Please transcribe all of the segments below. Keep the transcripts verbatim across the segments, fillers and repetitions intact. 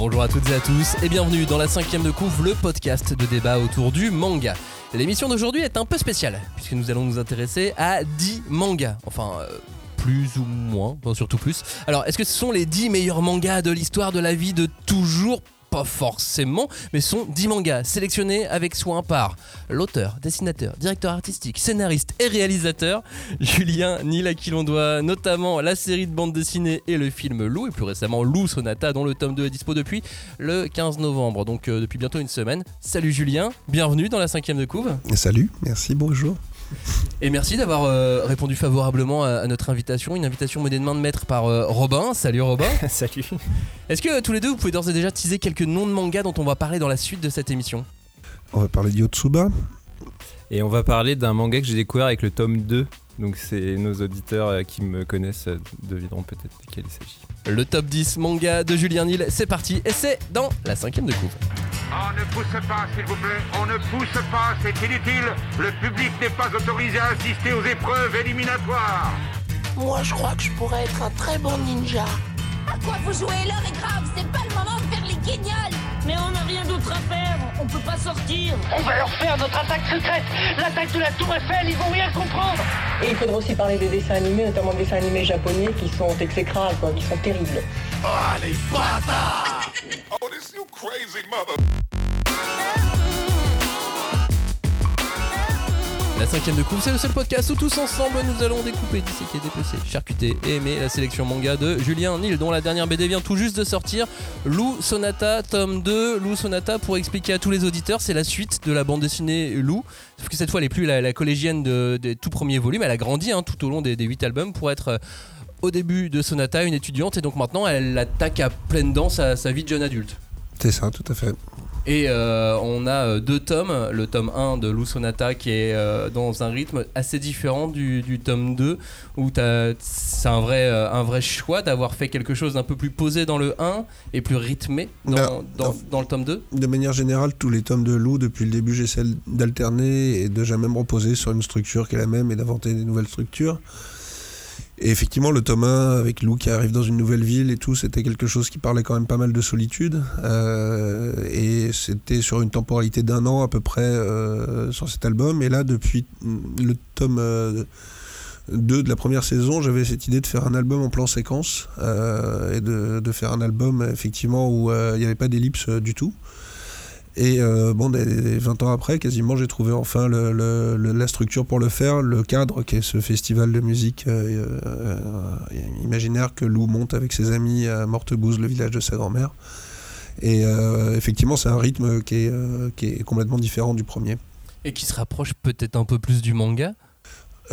Bonjour à toutes et à tous et bienvenue dans la cinquième de Couv', le podcast de débat autour du manga. L'émission d'aujourd'hui est un peu spéciale puisque nous allons nous intéresser à dix mangas, enfin euh, plus ou moins, enfin, surtout plus. Alors est-ce que ce sont les dix meilleurs mangas de l'histoire de la vie de toujours ? Pas forcément, mais sont dix mangas sélectionnés avec soin par l'auteur, dessinateur, directeur artistique, scénariste et réalisateur Julien Neel, à qui l'on doit notamment la série de bande dessinée et le film Lou, et plus récemment Lou Sonata, dont le tome deux est dispo depuis le quinze novembre, donc euh, depuis bientôt une semaine. Salut Julien, bienvenue dans la cinquième de Couv'. Salut, merci, bonjour. Et merci d'avoir euh, répondu favorablement à, à notre invitation, une invitation menée de main de maître par euh, Robin. Salut Robin. Salut. Est-ce que euh, tous les deux vous pouvez d'ores et déjà teaser quelques noms de mangas dont on va parler dans la suite de cette émission ? On va parler de Yotsuba. Et on va parler d'un manga que j'ai découvert avec le tome deux. Donc c'est nos auditeurs euh, qui me connaissent euh, devineront peut-être de quel il s'agit. Le top dix manga de Julien Neel, c'est parti et c'est dans la cinquième de Couv'. On ne pousse pas, s'il vous plaît, on ne pousse pas, c'est inutile. Le public n'est pas autorisé à assister aux épreuves éliminatoires. Moi, je crois que je pourrais être un très bon ninja. À quoi vous jouez ? L'heure est grave, c'est pas le moment de faire les guignols. Mais on n'a rien d'autre à faire, on peut pas sortir. On va leur faire notre attaque secrète, l'attaque de la Tour Eiffel, ils vont rien comprendre. Et il faudra aussi parler des dessins animés, notamment des dessins animés japonais qui sont exécrables, quoi, qui sont terribles. Ah, les bâtards ! Oh, this you crazy mother... La cinquième de Couv', c'est le seul podcast où tous ensemble nous allons découper, disséquer, dépecer, charcuter et aimer la sélection manga de Julien Neel, dont la dernière B D vient tout juste de sortir, Lou Sonata, tome deux. Lou Sonata, pour expliquer à tous les auditeurs, c'est la suite de la bande dessinée Lou, sauf que cette fois elle n'est plus la, la collégienne des de tout premiers volumes, elle a grandi hein, tout au long des huit albums pour être... Euh, au début de Sonata, une étudiante, et donc maintenant elle attaque à pleines dents sa, sa vie de jeune adulte. C'est ça, tout à fait. Et euh, on a deux tomes, le tome un de Lou Sonata qui est euh, dans un rythme assez différent du, du tome deux, où t'as, c'est un vrai, un vrai choix d'avoir fait quelque chose d'un peu plus posé dans le un et plus rythmé dans, ben, dans, dans, dans le tome deux. De manière générale, tous les tomes de Lou, depuis le début, j'essaie d'alterner et de jamais me reposer sur une structure qui est la même et d'inventer des nouvelles structures. Et effectivement, le tome un, avec Lou qui arrive dans une nouvelle ville et tout, c'était quelque chose qui parlait quand même pas mal de solitude. Euh, et c'était sur une temporalité d'un an à peu près euh, sur cet album. Et là, depuis le tome euh, deux de la première saison, j'avais cette idée de faire un album en plan séquence. Euh, et de, de faire un album, effectivement, où il euh, n'y avait pas d'ellipse euh, du tout. Et euh, bon, des, des vingt ans après, quasiment, j'ai trouvé enfin le, le, le, la structure pour le faire, le cadre qui est ce festival de musique euh, euh, imaginaire que Lou monte avec ses amis à Mortebouze, le village de sa grand-mère. Et euh, effectivement, c'est un rythme qui est, euh, qui est complètement différent du premier. Et qui se rapproche peut-être un peu plus du manga ?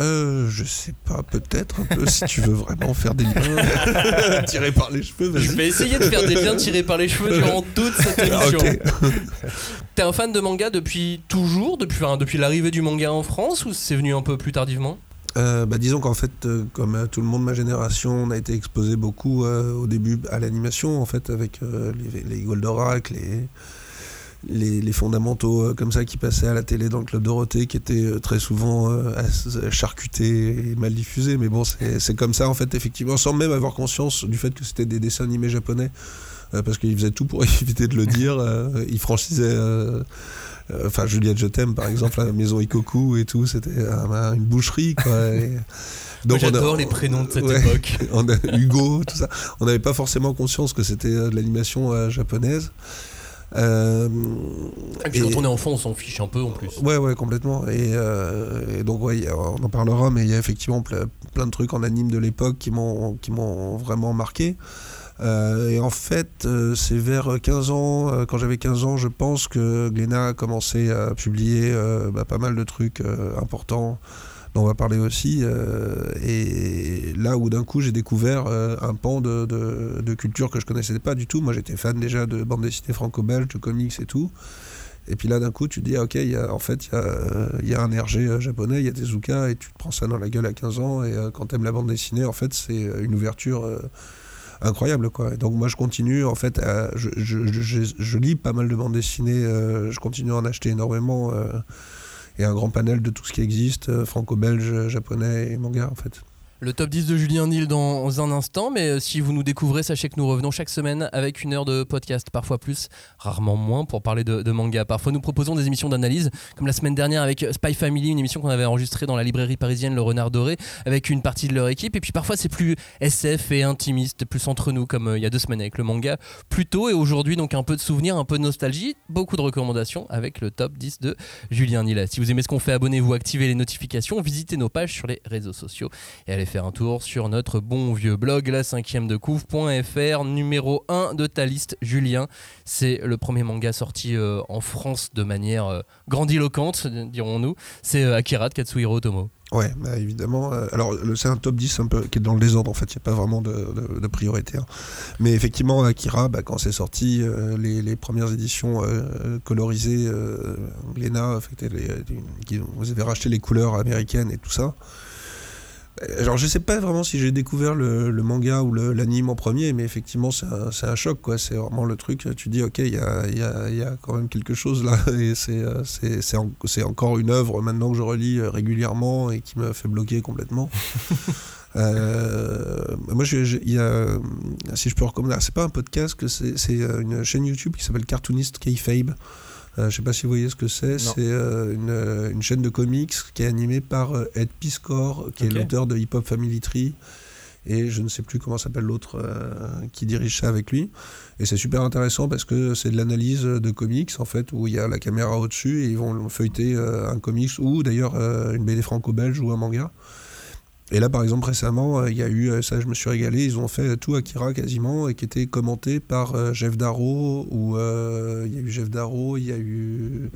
Euh, je sais pas, peut-être un peu, si tu veux vraiment faire des liens tirés par les cheveux, vas-y. Je vais essayer de faire des liens tirés par les cheveux durant toute cette émission. Okay. T'es un fan de manga depuis toujours, depuis, hein, depuis l'arrivée du manga en France, ou c'est venu un peu plus tardivement ? Euh, bah disons qu'en fait, euh, comme euh, tout le monde de ma génération, on a été exposé beaucoup euh, au début à l'animation, en fait, avec euh, les, les Goldorak, les... Les, les fondamentaux euh, comme ça qui passaient à la télé dans le Club Dorothée, qui étaient euh, très souvent euh, charcutés et mal diffusés, mais bon c'est, c'est comme ça en fait, effectivement, sans même avoir conscience du fait que c'était des dessins animés japonais, euh, parce qu'ils faisaient tout pour éviter de le dire. euh, ils franchisaient euh, euh, enfin Juliette je t'aime par exemple, la Maison Ikoku et tout, c'était euh, une boucherie quoi. Et... Donc Moi, j'adore on a, les prénoms de cette ouais, époque. On a Hugo, tout ça, on n'avait pas forcément conscience que c'était euh, de l'animation euh, japonaise. Euh, et puis et, quand on est enfant, on s'en fiche un peu en plus. Ouais, ouais, complètement. Et, euh, et donc, ouais, a, on en parlera, mais il y a effectivement ple- plein de trucs en anime de l'époque qui m'ont, qui m'ont vraiment marqué. Euh, et en fait, euh, c'est vers quinze ans, euh, quand j'avais quinze ans, je pense que Glénat a commencé à publier euh, bah, pas mal de trucs euh, importants dont on va parler aussi. Euh, et là où d'un coup j'ai découvert euh, un pan de, de, de culture que je connaissais pas du tout. Moi j'étais fan déjà de bande dessinée franco-belge, de comics et tout. Et puis là d'un coup tu te dis ah, ok, y a, en fait il y, euh, y a un R G japonais, il y a Tezuka, et tu te prends ça dans la gueule à quinze ans. Et euh, quand t'aimes la bande dessinée, en fait c'est une ouverture euh, incroyable quoi. Et donc moi je continue en fait, à, je, je, je, je lis pas mal de bandes dessinées, euh, je continue à en acheter énormément. Euh, Et un grand panel de tout ce qui existe, franco-belge, japonais et manga en fait. le top dix de Julien Neel dans un instant, mais si vous nous découvrez, sachez que nous revenons chaque semaine avec une heure de podcast, parfois plus, rarement moins, pour parler de, de manga. Parfois nous proposons des émissions d'analyse, comme la semaine dernière avec Spy Family, une émission qu'on avait enregistrée dans la librairie parisienne Le Renard Doré, avec une partie de leur équipe, et puis parfois c'est plus S F et intimiste, plus entre nous, comme il y a deux semaines avec le manga plus tôt, et aujourd'hui donc un peu de souvenirs, un peu de nostalgie, beaucoup de recommandations avec le top dix de Julien Neel. Si vous aimez ce qu'on fait, abonnez-vous, activez les notifications, visitez nos pages sur les réseaux sociaux et allez faire un tour sur notre bon vieux blog la cinquième de Couv.fr, numéro un de ta liste, Julien. C'est le premier manga sorti euh, en France de manière euh, grandiloquente, dirons-nous. C'est euh, Akira de Katsuhiro Otomo. Ouais, bah évidemment. Euh, alors, le, c'est un top dix un peu, qui est dans le désordre, en fait. Il n'y a pas vraiment de, de, de priorité. Hein. Mais effectivement, Akira, bah, quand c'est sorti, euh, les, les premières éditions euh, colorisées, euh, Glénat, en fait, les, les, vous avez racheté les couleurs américaines et tout ça. Alors, je sais pas vraiment si j'ai découvert le, le manga ou le, l'anime en premier, mais effectivement, c'est un, c'est un choc, quoi. C'est vraiment le truc. Tu dis, ok, il y a, y, a, y a quand même quelque chose là, et c'est, c'est, c'est, en, c'est encore une œuvre maintenant que je relis régulièrement et qui me fait bloquer complètement. Euh, moi, je, je, y a, si je peux recommander, c'est pas un podcast, que c'est, c'est une chaîne YouTube qui s'appelle Cartoonist Kayfabe. Euh, je sais pas si vous voyez ce que c'est. Non. C'est euh, une, une chaîne de comics qui est animée par euh, Ed Piscor, qui okay. est l'auteur de Hip Hop Family Tree, et je ne sais plus comment s'appelle l'autre euh, qui dirige ça avec lui. Et c'est super intéressant parce que c'est de l'analyse de comics, en fait, où il y a la caméra au-dessus et ils vont feuilleter euh, un comics ou d'ailleurs euh, une B D franco-belge ou un manga. Et là, par exemple, récemment, il euh, y a eu, ça je me suis régalé, ils ont fait tout Akira quasiment, et qui était commenté par euh, Jeff Darrow, ou euh, il y a eu Jeff Darrow, il y a eu,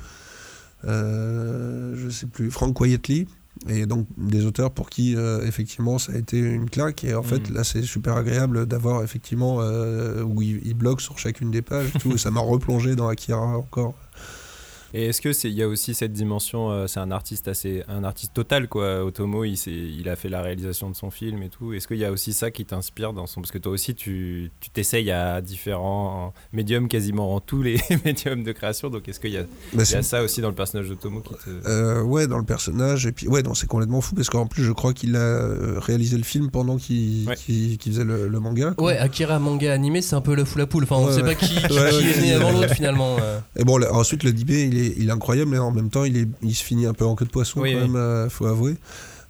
euh, je sais plus, Frank Quietly, et donc des auteurs pour qui, euh, effectivement, ça a été une claque, et en mmh. fait, là, c'est super agréable d'avoir, effectivement, euh, où ils il bloquent sur chacune des pages, tout, et ça m'a replongé dans Akira encore. Et est-ce que c'est, il y a aussi cette dimension, euh, c'est un artiste assez, un artiste total quoi. Otomo, il, c'est, il a fait la réalisation de son film et tout. Est-ce qu'il y a aussi ça qui t'inspire dans son, parce que toi aussi tu, tu t'essayes à différents médiums, quasiment en tous les médiums de création. Donc est-ce qu'il y a, bah il y a ça aussi dans le personnage d'Otomo qui te... euh, ouais, dans le personnage et puis ouais, non, c'est complètement fou parce qu'en plus je crois qu'il a réalisé le film pendant qu'il, ouais. qu'il, qu'il faisait le, le manga. Quoi. Ouais, Akira manga animé, c'est un peu le fou la poule. Enfin, on ne ouais, sait ouais. pas qui, qui, ouais, qui ouais, est né avant l'autre finalement. Euh. Et bon, là, ensuite le D B il est Il est incroyable, mais en même temps, il, est, il se finit un peu en queue de poisson, oui, quand oui. même, euh, faut avouer.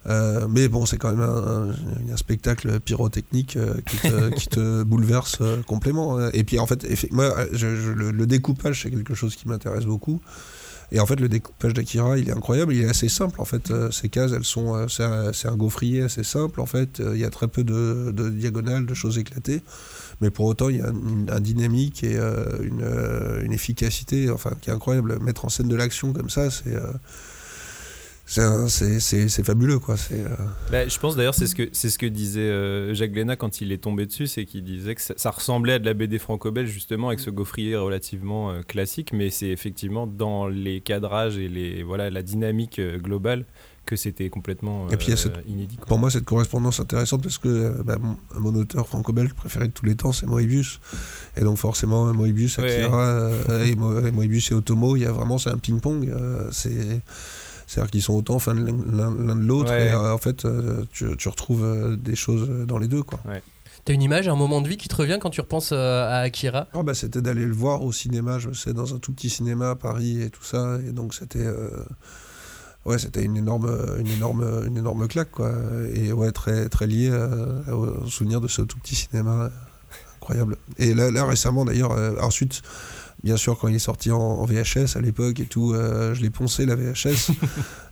Euh, mais bon, c'est quand même un, un, un spectacle pyrotechnique euh, qui, te, qui te bouleverse euh, complètement. Et puis, en fait, moi, je, je, le, le découpage, c'est quelque chose qui m'intéresse beaucoup. Et en fait, le découpage d'Akira, il est incroyable. Il est assez simple, en fait. Ces cases, elles sont, c'est un, c'est un gaufrier assez simple, en fait. Il y a très peu de, de diagonales, de choses éclatées. Mais pour autant, il y a une, une dynamique et euh, une, une efficacité, enfin, qui est incroyable. Mettre en scène de l'action comme ça, c'est... Euh, C'est, un, c'est, c'est, c'est fabuleux quoi. C'est, euh... bah, je pense d'ailleurs c'est ce que, c'est ce que disait euh, Jacques Glénat quand il est tombé dessus, c'est qu'il disait que ça, ça ressemblait à de la B D franco-belge justement avec ce gaufrier relativement euh, classique, mais c'est effectivement dans les cadrages et les, voilà, la dynamique euh, globale que c'était complètement euh, et puis, euh, cette, inédit quoi. Pour moi cette correspondance intéressante parce que euh, bah, mon, mon auteur franco-belge préféré de tous les temps c'est Moebius, et donc forcément Moebius, Akira ouais. euh, et, Mo, et Moebius et Otomo, il y a vraiment, c'est un ping-pong, euh, c'est... C'est-à-dire qu'ils sont autant fans l'un de l'autre, ouais. et euh, en fait, euh, tu, tu retrouves euh, des choses dans les deux, quoi. Ouais. T'as une image, un moment de vie qui te revient quand tu repenses euh, à Akira ? Oh, bah, c'était d'aller le voir au cinéma, je sais, dans un tout petit cinéma à Paris et tout ça, et donc c'était... Euh... Ouais, c'était une énorme, une énorme, une énorme claque, quoi. Et ouais, très, très lié euh, au souvenir de ce tout petit cinéma. Incroyable. Et là, là récemment, d'ailleurs, euh, ensuite... Bien sûr, quand il est sorti en, en V H S à l'époque et tout, euh, je l'ai poncé la V H S.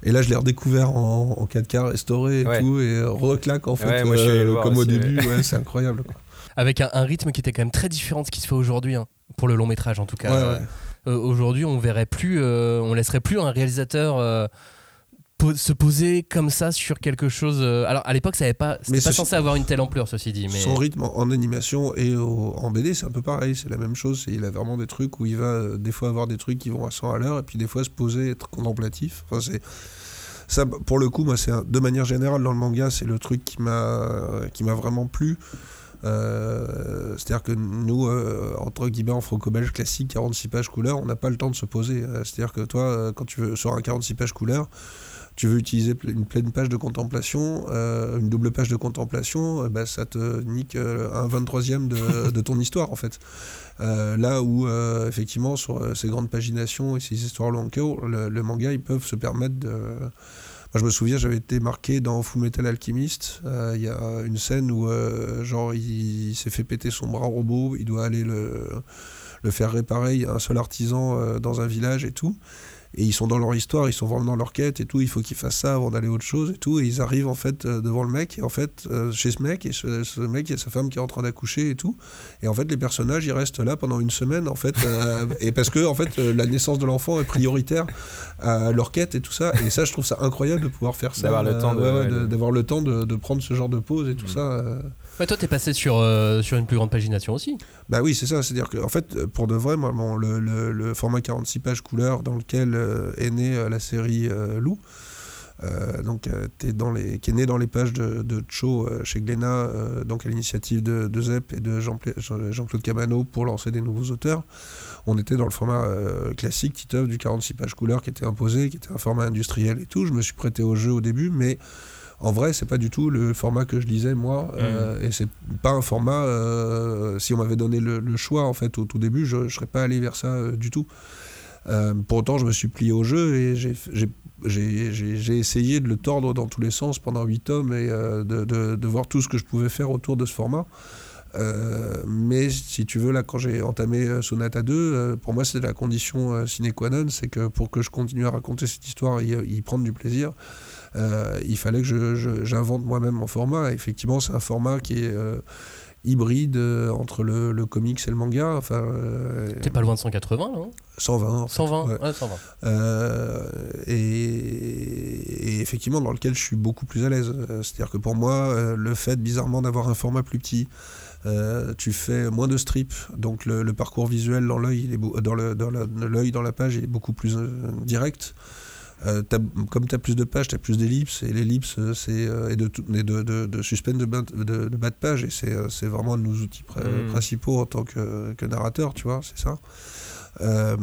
Et là, je l'ai redécouvert en, en quatre K restauré et ouais. tout, et reclaque en fait, ouais, moi, euh, comme au début. Ouais, c'est incroyable. Quoi. Avec un, un rythme qui était quand même très différent de ce qui se fait aujourd'hui, hein, pour le long métrage en tout cas. Ouais, ouais. Euh, aujourd'hui, on verrait plus, euh, on laisserait plus un réalisateur. Euh, se poser comme ça sur quelque chose. Alors à l'époque, ça n'avait pas, c'était pas censé avoir une telle ampleur, ceci dit. Mais... Son rythme en animation et au, en B D, c'est un peu pareil, c'est la même chose. Il a vraiment des trucs où il va des fois avoir des trucs qui vont à cent à l'heure et puis des fois se poser, être contemplatif. Enfin, c'est ça pour le coup. Moi, c'est un, de manière générale dans le manga, c'est le truc qui m'a qui m'a vraiment plu. Euh, c'est-à-dire que nous, euh, entre guillemets, en franco-belge classique, quarante-six pages couleur, on n'a pas le temps de se poser. C'est-à-dire que toi, quand tu veux sur un quarante-six pages couleur tu veux utiliser une pleine page de contemplation, euh, une double page de contemplation, euh, bah, ça te nique euh, un vingt-troisième de, de ton histoire en fait. Euh, là où euh, effectivement sur euh, ces grandes paginations et ces histoires longues, le, le manga ils peuvent se permettre de... Moi, je me souviens, j'avais été marqué dans Fullmetal Alchemist. Il euh, y a une scène où, euh, genre, il, il s'est fait péter son bras robot. Il doit aller le, le faire réparer. Il y a un seul artisan euh, dans un village et tout. Et ils sont dans leur histoire, ils sont vraiment dans leur quête et tout. Il faut qu'ils fassent ça avant d'aller à autre chose et tout. Et ils arrivent, en fait, devant le mec. Et en fait, euh, chez ce mec, et ce, ce mec, il y a sa femme qui est en train d'accoucher et tout. Et en fait, les personnages, ils restent là pendant une semaine, en fait. Euh, et parce que, en fait, euh, la naissance de l'enfant est prioritaire à leur quête et tout ça. Et ça, je trouve ça incroyable de pouvoir faire ça. D'avoir euh, le temps, de, ouais, ouais, de, d'avoir le temps de, de prendre ce genre de pause et tout mmh. ça. Euh. Ouais, toi, t'es passé sur, euh, sur une plus grande pagination aussi. Bah oui, c'est ça. C'est-à-dire que, en fait, pour de vrai, moi, bon, le, le, le format quarante-six pages couleur dans lequel est née la série euh, Lou, euh, donc, euh, t'es dans les, qui est née dans les pages de, de Cho euh, chez Glénat, euh, donc à l'initiative de, de Zep et de Jean, Jean-Claude Cabano pour lancer des nouveaux auteurs. On était dans le format euh, classique, petite œuvre du quarante-six pages couleur qui était imposé, qui était un format industriel et tout. Je me suis prêté au jeu au début, mais en vrai, c'est pas du tout le format que je lisais moi, mmh. euh, et c'est pas un format. Euh, si on m'avait donné le, le choix en fait au tout début, je, je serais pas allé vers ça euh, du tout. Euh, pour autant, je me suis plié au jeu et j'ai, j'ai, j'ai, j'ai, j'ai essayé de le tordre dans tous les sens pendant huit tomes et euh, de, de, de voir tout ce que je pouvais faire autour de ce format. Euh, mais si tu veux, là, quand j'ai entamé euh, Sonata deux, euh, pour moi, c'est la condition euh, sine qua non, c'est que pour que je continue à raconter cette histoire et y prendre du plaisir. Euh, il fallait que je, je, j'invente moi-même mon format. Et effectivement, c'est un format qui est euh, hybride euh, entre le, le comics et le manga. Enfin, euh, t'es pas loin de cent quatre-vingts, non ? cent vingt. En fait. cent vingt, ouais. Ouais, cent vingt. Euh, et, et effectivement, dans lequel je suis beaucoup plus à l'aise. C'est-à-dire que pour moi, le fait bizarrement d'avoir un format plus petit, Euh, tu fais moins de strips, donc le, le parcours visuel dans l'œil, il est beau, dans, le, dans, la, dans l'œil, dans la page, il est beaucoup plus euh, direct. Euh, t'as, comme tu as plus de pages, tu as plus d'ellipses, et l'ellipse, c'est euh, et de, de, de, de suspense de, de, de bas de page, et c'est, c'est vraiment un de nos outils pr- mmh. principaux en tant que, que narrateur, tu vois, c'est ça. Euh,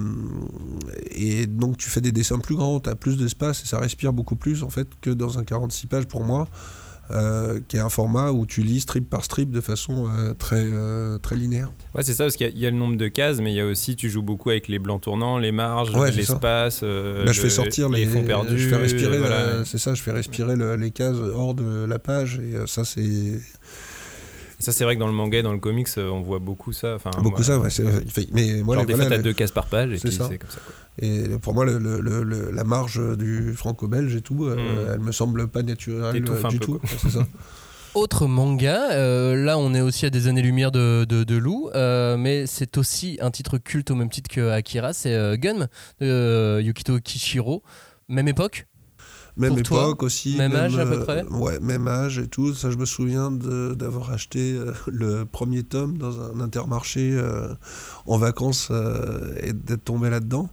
et donc tu fais des dessins plus grands, tu as plus d'espace, et ça respire beaucoup plus en fait que dans un quarante-six pages pour moi. Euh, qui est un format où tu lis strip par strip de façon euh, très, euh, très linéaire. Ouais, c'est ça, parce qu'il y a, y a le nombre de cases, mais il y a aussi, tu joues beaucoup avec les blancs tournants, les marges, ouais, l'espace, euh, là, je fais sortir les, les fonds perdus. Je fais respirer, euh, voilà. la, c'est ça, je fais respirer le, les cases hors de la page, et ça, c'est... Ça, c'est vrai que dans le manga et dans le comics, on voit beaucoup ça. Enfin, beaucoup moi, ça, ouais. C'est, mais moi, genre les, des fois, voilà, t'as deux cases par page, et c'est, puis, ça. C'est comme ça. Quoi. Et pour moi, le, le, le, la marge du franco-belge et tout, mmh. euh, elle me semble pas naturelle du tout. Quoi. C'est ça. Autre manga, euh, là, on est aussi à des années-lumière de, de, de Lou, euh, mais c'est aussi un titre culte au même titre que Akira, c'est euh, Gunm, de euh, Yukito Kishiro. Même époque. Même pour époque toi, aussi. Même âge même, à peu près. Ouais, même âge et tout. Ça, je me souviens de, d'avoir acheté euh, le premier tome dans un Intermarché euh, en vacances euh, et d'être tombé là-dedans.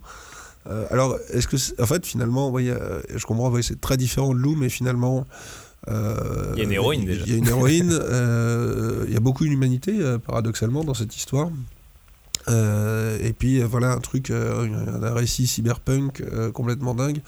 Euh, alors, est-ce que... C'est, en fait, finalement, ouais, euh, je comprends, ouais, c'est très différent de Lou, mais finalement... Euh, il y a une héroïne, déjà. Il y a une héroïne. euh, il y a beaucoup d'humanité, euh, paradoxalement, dans cette histoire. Euh, et puis euh, voilà un truc, euh, un récit cyberpunk euh, complètement dingue.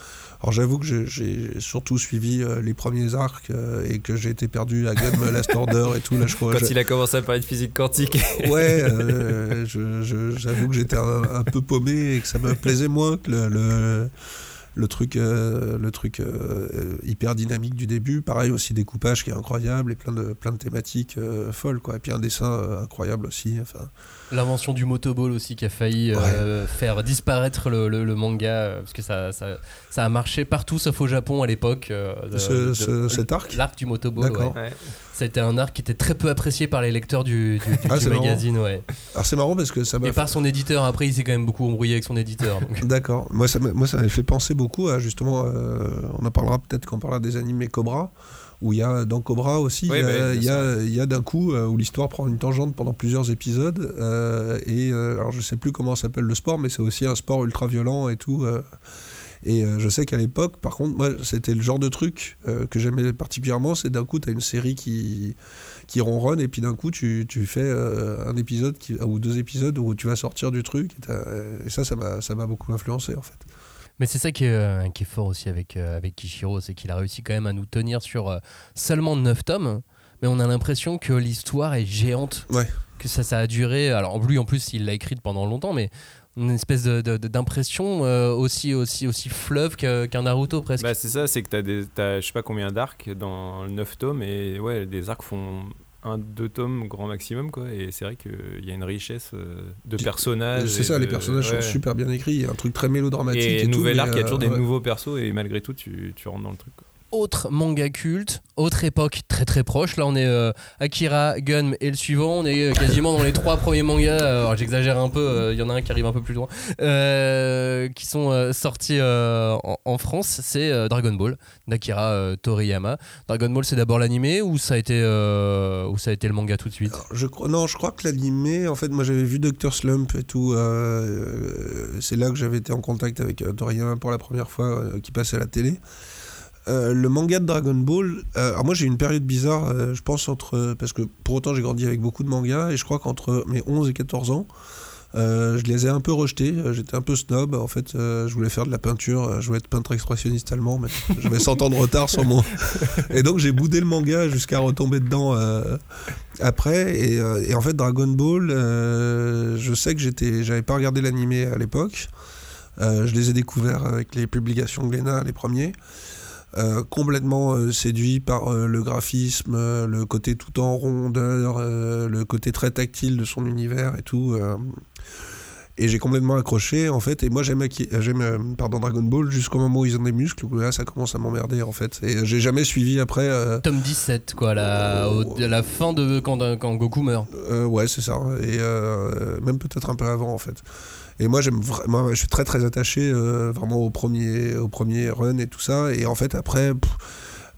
Alors j'avoue que j'ai, j'ai surtout suivi euh, les premiers arcs euh, et que j'ai été perdu à Gunm Last Order et tout là je crois. Quand je... il a commencé à parler de physique quantique. Ouais, euh, je, je, j'avoue que j'étais un, un peu paumé et que ça me plaisait moins que le, le... le truc, euh, le truc euh, hyper dynamique du début, pareil aussi découpage qui est incroyable et plein de, plein de thématiques euh, folles quoi, et puis un dessin euh, incroyable aussi, enfin. L'invention du motoball aussi qui a failli ouais. euh, faire disparaître le, le, le manga euh, parce que ça, ça, ça a marché partout sauf au Japon à l'époque euh, de, ce, de, ce, de, cet arc l'arc du motoball ouais. Ouais. C'était un arc qui était très peu apprécié par les lecteurs du, du, ah, du magazine ouais. Alors c'est marrant parce que ça m'a et fait... par son éditeur après il s'est quand même beaucoup embrouillé avec son éditeur donc. D'accord, moi ça, moi ça m'a fait penser beaucoup justement, euh, on en parlera peut-être quand on parlera des animés Cobra, où il y a dans Cobra aussi, oui, il bah, y, y, y a d'un coup euh, où l'histoire prend une tangente pendant plusieurs épisodes, euh, et euh, alors je sais plus comment s'appelle le sport, mais c'est aussi un sport ultra violent et tout. Euh, et euh, je sais qu'à l'époque, par contre, moi c'était le genre de truc euh, que j'aimais particulièrement, c'est d'un coup t'as une série qui, qui ronronne, et puis d'un coup tu, tu fais euh, un épisode qui, ou deux épisodes où tu vas sortir du truc, et, et ça, ça m'a, ça m'a beaucoup influencé en fait. Mais c'est ça qui est, euh, qui est fort aussi avec, euh, avec Kishiro, c'est qu'il a réussi quand même à nous tenir sur euh, seulement neuf tomes, mais on a l'impression que l'histoire est géante, ouais. que ça, ça a duré. Alors lui en plus il l'a écrite pendant longtemps, mais une espèce de, de, d'impression euh, aussi, aussi, aussi fleuve qu'un Naruto presque. Bah c'est ça, c'est que t'as, des, t'as je sais pas combien d'arcs dans le neuf tomes, et ouais, les arcs font un deux tomes grand maximum, quoi, et c'est vrai qu'il y a une richesse de personnages. C'est ça, de... les personnages ouais. sont super bien écrits, un truc très mélodramatique. Et, et nouvel arc, il y a toujours ouais. des nouveaux persos, et malgré tout, tu, tu rentres dans le truc, quoi. Autre manga culte, autre époque très très proche. Là, on est euh, Akira, Gunm et le suivant. On est euh, quasiment dans les trois premiers mangas. Euh, alors, j'exagère un peu. Il euh, y en a un qui arrive un peu plus loin, euh, qui sont euh, sortis euh, en, en France. C'est euh, Dragon Ball d'Akira euh, Toriyama. Dragon Ball, c'est d'abord l'animé ou ça a été euh, ou ça a été le manga tout de suite ? Alors, je crois, non, je crois que l'animé. En fait, moi, j'avais vu docteur Slump et tout. Euh, c'est là que j'avais été en contact avec euh, Toriyama pour la première fois, euh, qui passait à la télé. Euh, le manga de Dragon Ball, euh, alors moi j'ai eu une période bizarre, euh, je pense entre, euh, parce que pour autant j'ai grandi avec beaucoup de mangas, et je crois qu'entre mes onze et quatorze ans, euh, je les ai un peu rejetés, euh, j'étais un peu snob, en fait euh, je voulais faire de la peinture, euh, je voulais être peintre expressionniste allemand, mais j'avais cent ans de retard sur mon... Et donc j'ai boudé le manga jusqu'à retomber dedans euh, après, et, euh, et en fait Dragon Ball, euh, je sais que j'étais, j'avais pas regardé l'animé à l'époque, euh, je les ai découverts avec les publications Glénat, les premiers. Euh, complètement euh, séduit par euh, le graphisme, euh, le côté tout en rondeur, euh, le côté très tactile de son univers et tout. Euh, et j'ai complètement accroché en fait. Et moi j'aime, j'aime euh, pardon, Dragon Ball jusqu'au moment où ils ont des muscles. Là ça commence à m'emmerder en fait. Et euh, j'ai jamais suivi après. Euh, Tome dix-sept quoi, la, euh, au, la fin de quand, quand Goku meurt. Euh, ouais c'est ça. Et euh, même peut-être un peu avant en fait. Et moi, j'aime vraiment, je suis très très attaché euh, vraiment au premier, au premier run et tout ça. Et en fait, après, pff,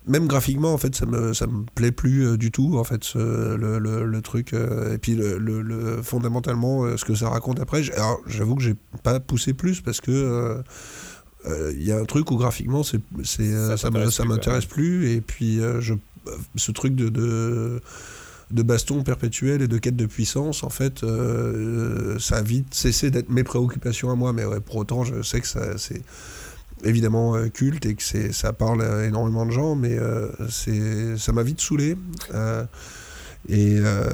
même graphiquement, en fait, ça me ça me plaît plus euh, du tout. En fait, ce, le, le le truc euh, et puis le, le, le fondamentalement euh, ce que ça raconte après. Alors, j'avoue que j'ai pas poussé plus parce que. Euh, Il euh, y a un truc où graphiquement c'est, c'est, ça, ça, m'intéresse ça m'intéresse plus, plus et puis euh, je, ce truc de, de, de baston perpétuel et de quête de puissance en fait euh, ça a vite cessé d'être mes préoccupations à moi, mais ouais, pour autant je sais que ça, c'est évidemment euh, culte et que c'est, ça parle à énormément de gens, mais euh, c'est, ça m'a vite saoulé euh, et, euh,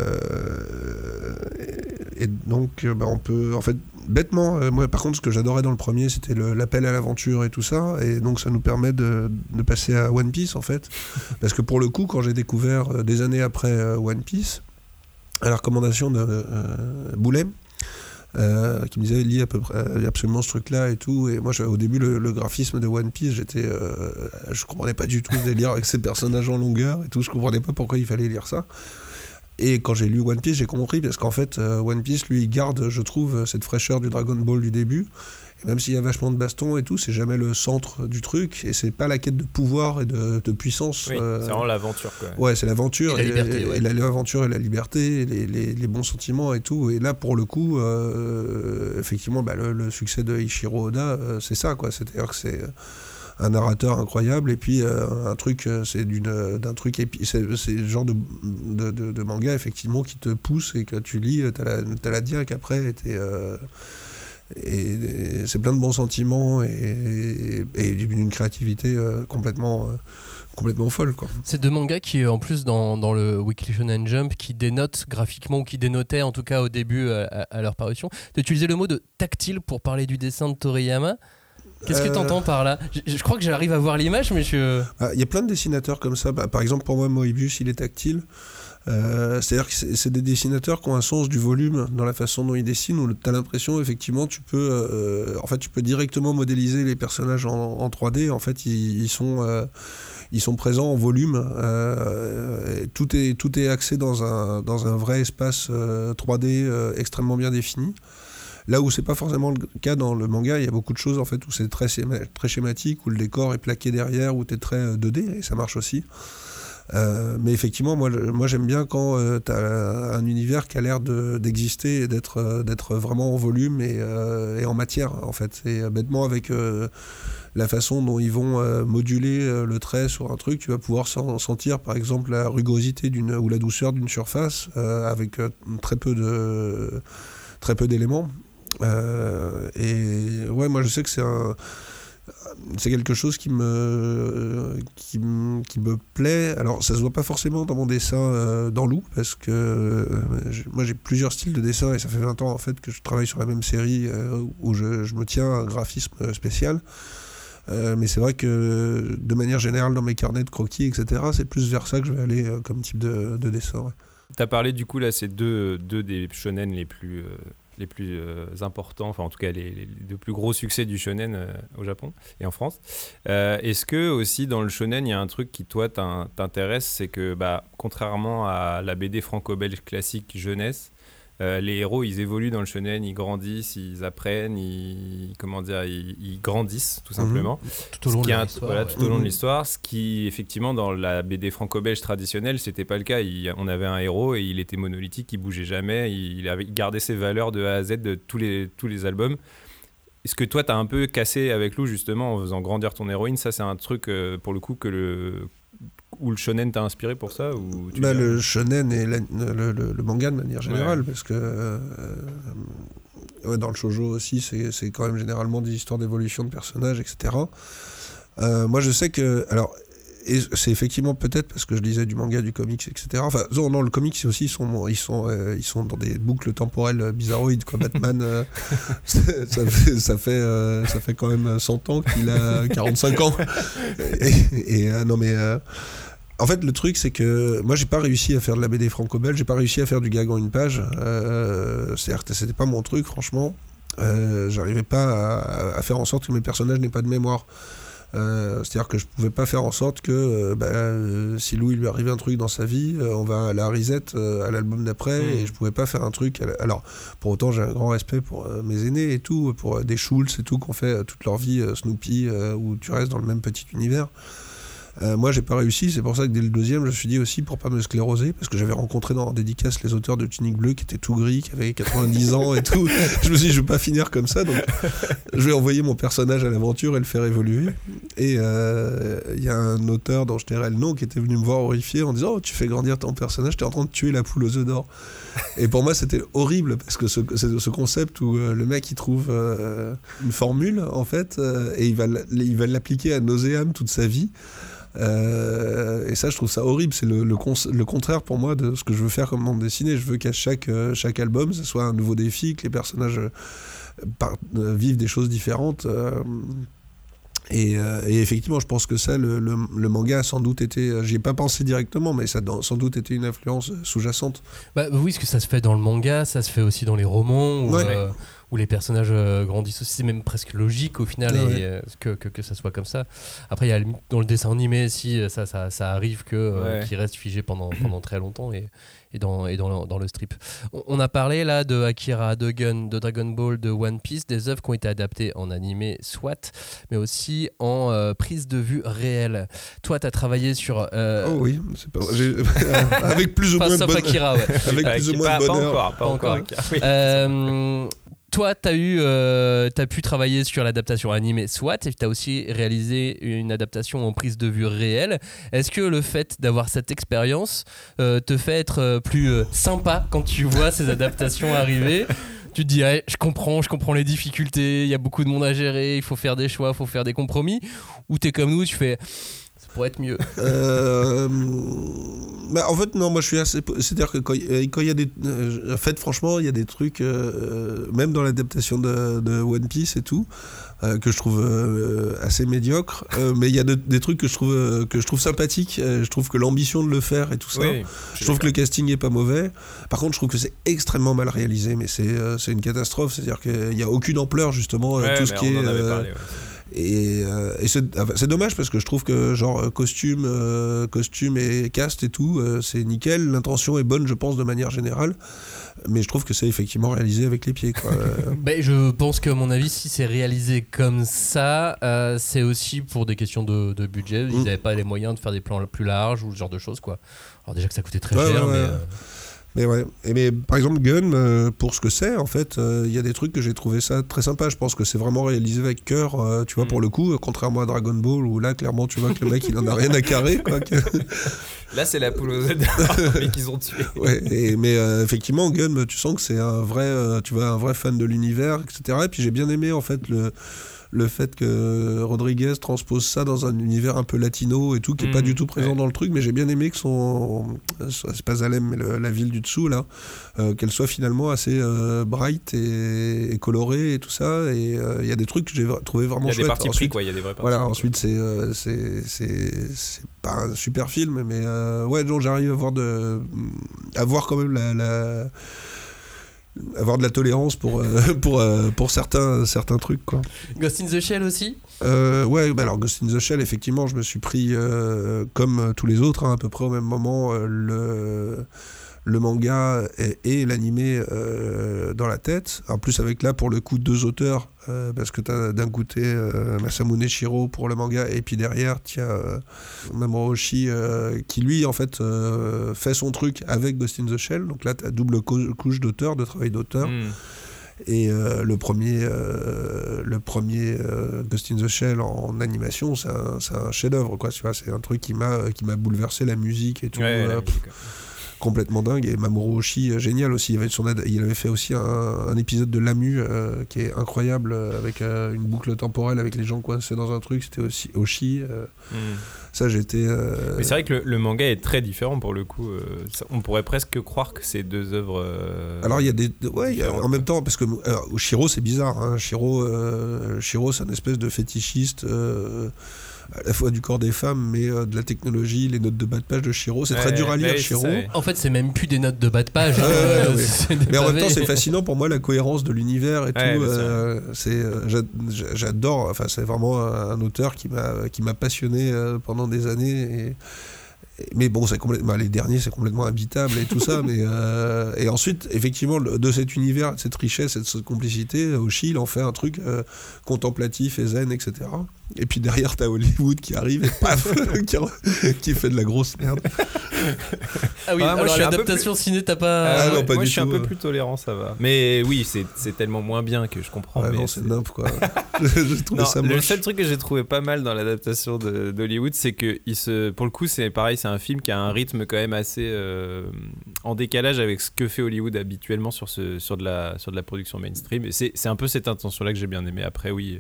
et, et donc bah, on peut en fait bêtement, euh, moi par contre ce que j'adorais dans le premier c'était le, l'appel à l'aventure et tout ça, et donc ça nous permet de, de passer à One Piece en fait, parce que pour le coup quand j'ai découvert euh, des années après euh, One Piece à la recommandation de euh, Boulet euh, qui me disait lis à peu près euh, absolument ce truc là et tout, et moi je, au début le, le graphisme de One Piece j'étais euh, je comprenais pas du tout le délire avec ces personnages en longueur et tout, je comprenais pas pourquoi il fallait lire ça. Et quand j'ai lu One Piece, j'ai compris, parce qu'en fait, One Piece, lui, il garde, je trouve, cette fraîcheur du Dragon Ball du début. Et même s'il y a vachement de baston et tout, c'est jamais le centre du truc. Et c'est pas la quête de pouvoir et de, de puissance. Oui, euh... c'est vraiment l'aventure, quoi. Ouais, c'est l'aventure. Et, et la liberté. Et, ouais. et l'aventure et la liberté, et les, les, les bons sentiments et tout. Et là, pour le coup, euh, effectivement, bah, le, le succès de Eiichiro Oda, euh, c'est ça, quoi. C'est-à-dire que c'est... un narrateur incroyable et puis euh, un truc c'est d'une d'un truc épi- c'est, c'est le genre de, de, de, de manga effectivement qui te pousse et que tu lis, t'as la, t'as la diac après et, t'es, euh, et, et c'est plein de bons sentiments et, et, et d'une créativité euh, complètement euh, complètement folle quoi. C'est deux mangas qui en plus dans, dans le Weekly Shonen Jump qui dénotent graphiquement ou qui dénotaient en tout cas au début à, à leur parution. Tu utilisais le mot de tactile pour parler du dessin de Toriyama. Qu'est-ce que t'entends par là ? je, je crois que j'arrive à voir l'image, mais je... Ah, y a plein de dessinateurs comme ça. Bah, par exemple, pour moi, Moebius, il est tactile. Euh, c'est-à-dire que c'est, c'est des dessinateurs qui ont un sens du volume dans la façon dont ils dessinent, où t'as l'impression, effectivement, tu peux, euh, en fait, tu peux directement modéliser les personnages en, en trois D. En fait, ils, ils sont... Euh, ils sont présents en volume, euh, et tout est, tout est axé dans un, dans un vrai espace euh, trois D euh, extrêmement bien défini. Là où c'est pas forcément le cas dans le manga, il y a beaucoup de choses en fait où c'est très, très schématique, où le décor est plaqué derrière, où t'es très deux D et ça marche aussi. Euh, mais effectivement, moi, moi j'aime bien quand euh, t'as un univers qui a l'air de, d'exister et d'être, euh, d'être vraiment en volume et, euh, et en matière en fait. Et euh, bêtement avec euh, la façon dont ils vont euh, moduler euh, le trait sur un truc, tu vas pouvoir sen- sentir par exemple la rugosité d'une, ou la douceur d'une surface euh, avec euh, très peu de, très peu d'éléments. Euh, et ouais, moi je sais que c'est un, c'est quelque chose qui me, qui, qui me plaît. Alors ça se voit pas forcément dans mon dessin euh, dans Lou, parce que euh, j'ai, moi j'ai plusieurs styles de dessin et ça fait vingt ans en fait que je travaille sur la même série euh, où je, je me tiens à un graphisme spécial. Euh, mais c'est vrai que de manière générale dans mes carnets de croquis, et cetera, c'est plus vers ça que je vais aller euh, comme type de, de dessin. Ouais. T'as parlé du coup là, c'est deux, deux des shonen les plus... Euh... les plus euh, importants, enfin en tout cas les, les, les plus gros succès du shonen euh, au Japon et en France. Euh, est-ce que aussi dans le shonen, il y a un truc qui toi t'in- t'intéresse, c'est que bah, contrairement à la B D franco-belge classique jeunesse, euh, les héros ils évoluent dans le shonen, ils grandissent, ils apprennent, ils, comment dire, ils, ils grandissent tout simplement. Mmh. Tout au long de l'histoire. Voilà, tout au long de l'histoire, ce qui effectivement dans la B D franco-belge traditionnelle c'était pas le cas. Il, on avait un héros et il était monolithique, il bougeait jamais, il, avait, il gardait ses valeurs de A à Z de tous les, tous les albums. Est-ce que toi t'as un peu cassé avec Lou justement en faisant grandir ton héroïne? Ça c'est un truc euh, pour le coup que le... Ou le shonen t'a inspiré pour ça ou tu bah, le shonen et la, le, le, le manga de manière générale, ouais. Parce que euh, ouais, dans le shoujo aussi, c'est, c'est quand même généralement des histoires d'évolution de personnages, et cetera. Euh, moi, je sais que... Alors, et c'est effectivement peut-être parce que je lisais du manga, du comics, et cetera. Enfin, non, non le comics c'est aussi, ils sont, ils sont, euh, ils sont dans des boucles temporelles bizarroïdes, quoi. Batman, euh, ça, ça, fait, ça, fait, euh, ça fait quand même cent ans qu'il a quarante-cinq ans. Et, et euh, non, mais... Euh, en fait, le truc, c'est que moi, j'ai pas réussi à faire de la B D franco-belge, j'ai pas réussi à faire du gag en une page. Euh, c'est-à-dire que c'était pas mon truc, franchement. Euh, j'arrivais pas à, à faire en sorte que mes personnages n'aient pas de mémoire. Euh, c'est-à-dire que je pouvais pas faire en sorte que euh, bah, euh, si Lou il lui arrivait un truc dans sa vie, euh, on va à la risette euh, à l'album d'après, mmh. et je pouvais pas faire un truc. La... Alors, pour autant, j'ai un grand respect pour euh, mes aînés et tout, pour euh, des Schultz et tout, qu'on fait euh, toute leur vie, euh, Snoopy, euh, où tu restes dans le même petit univers. Euh, moi, j'ai pas réussi, c'est pour ça que dès le deuxième, je me suis dit aussi pour pas me scléroser, parce que j'avais rencontré dans dédicace les auteurs de Tunique Bleue qui étaient tout gris, qui avaient quatre-vingt-dix ans et tout. Je me suis dit, je vais pas finir comme ça, donc je vais envoyer mon personnage à l'aventure et le faire évoluer. Et il euh, y a un auteur dont je tairai le nom qui était venu me voir horrifié en disant, oh, tu fais grandir ton personnage, t'es en train de tuer la poule aux œufs d'or. Et pour moi, c'était horrible, parce que ce, c'est ce concept où euh, le mec il trouve euh, une formule en fait, euh, et il va, il va l'appliquer à nauséam toute sa vie. Euh, et ça je trouve ça horrible, c'est le, le, cons- le contraire pour moi de ce que je veux faire comme bande dessinée. Je veux qu'à chaque, euh, chaque album ce soit un nouveau défi, que les personnages euh, par- euh, vivent des choses différentes euh, et, euh, et effectivement je pense que ça le, le, le manga a sans doute été, j'y ai pas pensé directement, mais ça a sans doute été une influence sous-jacente. Bah, oui, parce que ça se fait dans le manga, ça se fait aussi dans les romans où, ouais. euh, où les personnages grandissent aussi, c'est même presque logique au final, ouais, et, euh, que, que, que ça soit comme ça. Après, il y a dans le dessin animé, si ça, ça, ça arrive que, euh, ouais. qu'il reste figé pendant, pendant très longtemps et, et, dans, et dans, le, dans le strip. On, on a parlé là de Akira, de Gun, de Dragon Ball, de One Piece, des œuvres qui ont été adaptées en animé, soit, mais aussi en euh, prise de vue réelle. Toi, tu as travaillé sur. Euh... Oh oui, c'est pas vrai. Avec plus ou moins de bonheur. Akira, ouais. Avec plus ou moins de bonheur. Pas encore, pas encore. Oui. Euh, Toi, tu as eu, euh, tu as pu travailler sur l'adaptation animée, soit, et tu as aussi réalisé une adaptation en prise de vue réelle. Est-ce que le fait d'avoir cette expérience euh, te fait être plus euh, sympa quand tu vois ces adaptations arriver ? Tu te dis, ah, je comprends, je comprends les difficultés, il y a beaucoup de monde à gérer, il faut faire des choix, il faut faire des compromis. Ou tu es comme nous, tu fais... pour être mieux. euh, bah en fait non, moi je suis assez, c'est-à-dire que quand il y a des, en fait franchement il y a des trucs euh, même dans l'adaptation de, de One Piece et tout euh, que je trouve euh, assez médiocre, euh, mais il y a de, des trucs que je trouve euh, que je trouve sympathiques. Je trouve que l'ambition de le faire et tout ça, oui, je trouve que le casting est pas mauvais. Par contre je trouve que c'est extrêmement mal réalisé, mais c'est euh, c'est une catastrophe, c'est-à-dire qu'il y a aucune ampleur justement, ouais, tout ce qui est euh, parlé, ouais. Et, euh, et c'est, c'est dommage parce que je trouve que genre costume, euh, costume et cast et tout, euh, c'est nickel, l'intention est bonne je pense de manière générale, mais je trouve que c'est effectivement réalisé avec les pieds, quoi. Ben, je pense que à mon avis si c'est réalisé comme ça, euh, c'est aussi pour des questions de, de budget, ils n'avaient mmh. pas les moyens de faire des plans plus larges ou ce genre de choses, quoi. Alors déjà que ça coûtait très ouais, cher ouais, mais... Euh... Mais ouais, et mais par exemple Gunm, euh, pour ce que c'est, en fait, il euh, y a des trucs que j'ai trouvé ça très sympa. Je pense que c'est vraiment réalisé avec cœur, euh, tu vois, mmh. pour le coup, euh, contrairement à Dragon Ball où là, clairement, tu vois que le mec, il en a rien à carrer, quoi. Que... Là, c'est la poule aux œufs d'or, mais qu'ils ont tué. Ouais, et, mais euh, effectivement, Gunm, tu sens que c'est un vrai, euh, tu vois, un vrai fan de l'univers, et cetera. Et puis j'ai bien aimé, en fait, le... le fait que Rodriguez transpose ça dans un univers un peu latino et tout, qui n'est mmh, pas du tout présent ouais. dans le truc, mais j'ai bien aimé que son, c'est pas Salem, mais le, la ville du dessous, là, euh, qu'elle soit finalement assez euh, bright et, et colorée et tout ça, et il euh, y a des trucs que j'ai trouvé vraiment chouettes. Il y a des parties pris, quoi, il y a des vraies parties. Voilà, ensuite, c'est, euh, c'est, c'est, c'est pas un super film, mais euh, ouais, donc j'arrive à voir, de, à voir quand même la... la avoir de la tolérance pour euh, pour euh, pour certains certains trucs quoi. Ghost in the Shell aussi. Euh, ouais bah alors Ghost in the Shell effectivement je me suis pris euh, comme tous les autres hein, à peu près au même moment euh, le le manga et, et l'animé euh, dans la tête. En plus avec là pour le coup deux auteurs euh, parce que t'as d'un côté euh, Masamune Shiro pour le manga et puis derrière t'as euh, Mamoru Oshii euh, qui lui en fait euh, fait son truc avec Ghost in the Shell. Donc là t'as double cou- couche d'auteur, de travail d'auteur. Mm. Et euh, le premier, euh, le premier euh, Ghost in the Shell en, en animation, c'est un, c'est un chef-d'œuvre quoi. Tu vois, c'est un truc qui m'a qui m'a bouleversé la musique et tout. Ouais, euh, complètement dingue et Mamoru Oshii génial aussi il avait, son ad... il avait fait aussi un, un épisode de L'Amu euh, qui est incroyable avec euh, une boucle temporelle avec les gens coincés dans un truc c'était aussi Oshii euh... mmh. ça j'étais euh... mais c'est vrai que le, le manga est très différent pour le coup euh, ça, on pourrait presque croire que c'est deux œuvres euh... alors il y a des ouais a, en même temps parce que alors, Shiro c'est bizarre hein. Shiro euh, Shiro c'est une espèce de fétichiste euh... à la fois du corps des femmes mais euh, de la technologie, les notes de bas de page de Shiro c'est ouais, très dur à lire ouais, Shiro en fait c'est même plus des notes de bas de page euh, ouais, ouais. mais en même temps c'est fascinant pour moi la cohérence de l'univers et ouais, tout euh, c'est, j'ad- j'adore enfin, c'est vraiment un auteur qui m'a, qui m'a passionné euh, pendant des années et, et, mais bon c'est complètement bah, les derniers c'est complètement habitable et tout ça mais, euh, et ensuite effectivement de cet univers cette richesse et de cette complicité Oshii il en fait un truc euh, contemplatif et zen etc. Et puis derrière t'as Hollywood qui arrive et paf qui fait de la grosse merde. Ah oui, ah, moi, alors je suis adaptation plus... ciné t'as pas. Ah, ah, non, ouais. pas moi du je suis tout, un peu ouais. plus tolérant ça va. Mais oui c'est, c'est tellement moins bien que je comprends. Ah, mais non c'est, c'est... nimp quoi. je trouve non, ça moche. Le seul truc que j'ai trouvé pas mal dans l'adaptation de, d'Hollywood c'est que il se pour le coup c'est pareil c'est un film qui a un rythme quand même assez euh, en décalage avec ce que fait Hollywood habituellement sur ce sur de la sur de la production mainstream et c'est c'est un peu cette intention là que j'ai bien aimé après oui.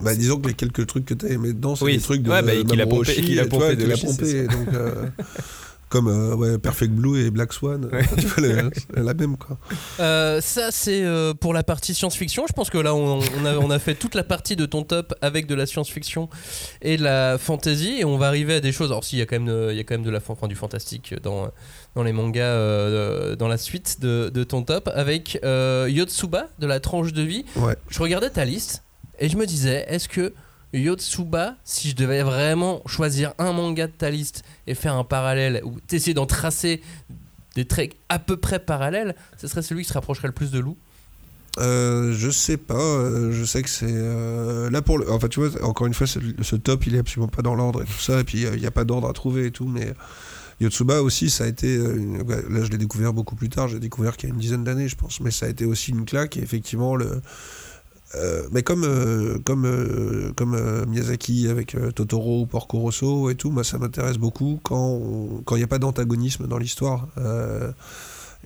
Bah, disons que les quelques trucs que t'as aimé dedans c'est oui, des trucs de ouais, bah, Mamoru a pompé, Oshii a pompé, et toi, de la pompée donc euh, comme euh, ouais, Perfect Blue et Black Swan ouais. tu vois la, la même quoi euh, ça c'est euh, pour la partie science-fiction je pense que là on, on, a, on a fait toute la partie de ton top avec de la science-fiction et de la fantasy et on va arriver à des choses alors si il y a quand même, il y a quand même de la, enfin, du fantastique dans, dans les mangas euh, dans la suite de, de ton top avec euh, Yotsuba de la tranche de vie ouais. Je regardais ta liste et je me disais, est-ce que Yotsuba, si je devais vraiment choisir un manga de ta liste et faire un parallèle, ou essayer d'en tracer des traits à peu près parallèles, ce serait celui qui se rapprocherait le plus de Lou ? Euh, je sais pas, euh, je sais que c'est euh, là pour le. Enfin, tu vois, encore une fois, ce top il est absolument pas dans l'ordre et tout ça, et puis il n'y a pas d'ordre à trouver et tout, mais. Yotsuba aussi, ça a été, une... là je l'ai découvert beaucoup plus tard, j'ai découvert qu'il y a une dizaine d'années, je pense, mais ça a été aussi une claque, et effectivement, le. Euh, mais comme euh, comme euh, comme euh, Miyazaki avec euh, Totoro ou Porco Rosso et tout, moi ça m'intéresse beaucoup quand il quand n'y a pas d'antagonisme dans l'histoire euh,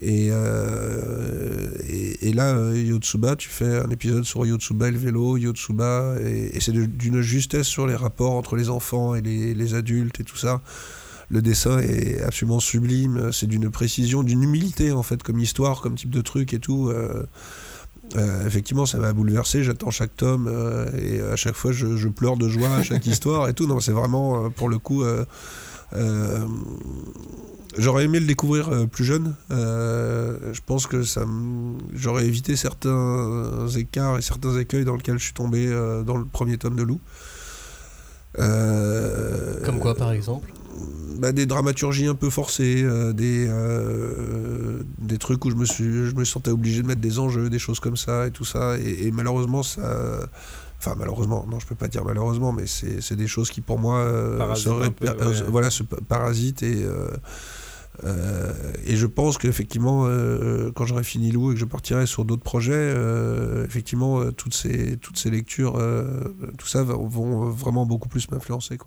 et, euh, et et là euh, Yotsuba, tu fais un épisode sur Yotsuba et le vélo, Yotsuba et, et c'est de, d'une justesse sur les rapports entre les enfants et les, les adultes et tout ça. Le dessin est absolument sublime, c'est d'une précision, d'une humilité en fait comme histoire, comme type de truc et tout. Euh, Euh, effectivement ça m'a bouleversé, j'attends chaque tome euh, et à chaque fois je, je pleure de joie à chaque histoire et tout, non c'est vraiment euh, pour le coup euh, euh, j'aurais aimé le découvrir euh, plus jeune euh, je pense que ça j'aurais évité certains écarts et certains écueils dans lesquels je suis tombé euh, dans le premier tome de Lou euh, comme quoi par exemple ? Bah, des dramaturgies un peu forcées, euh, des, euh, des trucs où je me, suis, je me sentais obligé de mettre des enjeux, des choses comme ça et tout ça. Et, et malheureusement, ça. Enfin, malheureusement, non, je peux pas dire malheureusement, mais c'est, c'est des choses qui, pour moi, euh, se, réper- peu, ouais. euh, voilà, se parasitent. Et, euh, euh, et je pense qu'effectivement, euh, quand j'aurai fini Lou et que je partirai sur d'autres projets, euh, effectivement, euh, toutes, ces, toutes ces lectures, euh, tout ça, vont, vont vraiment beaucoup plus m'influencer, quoi.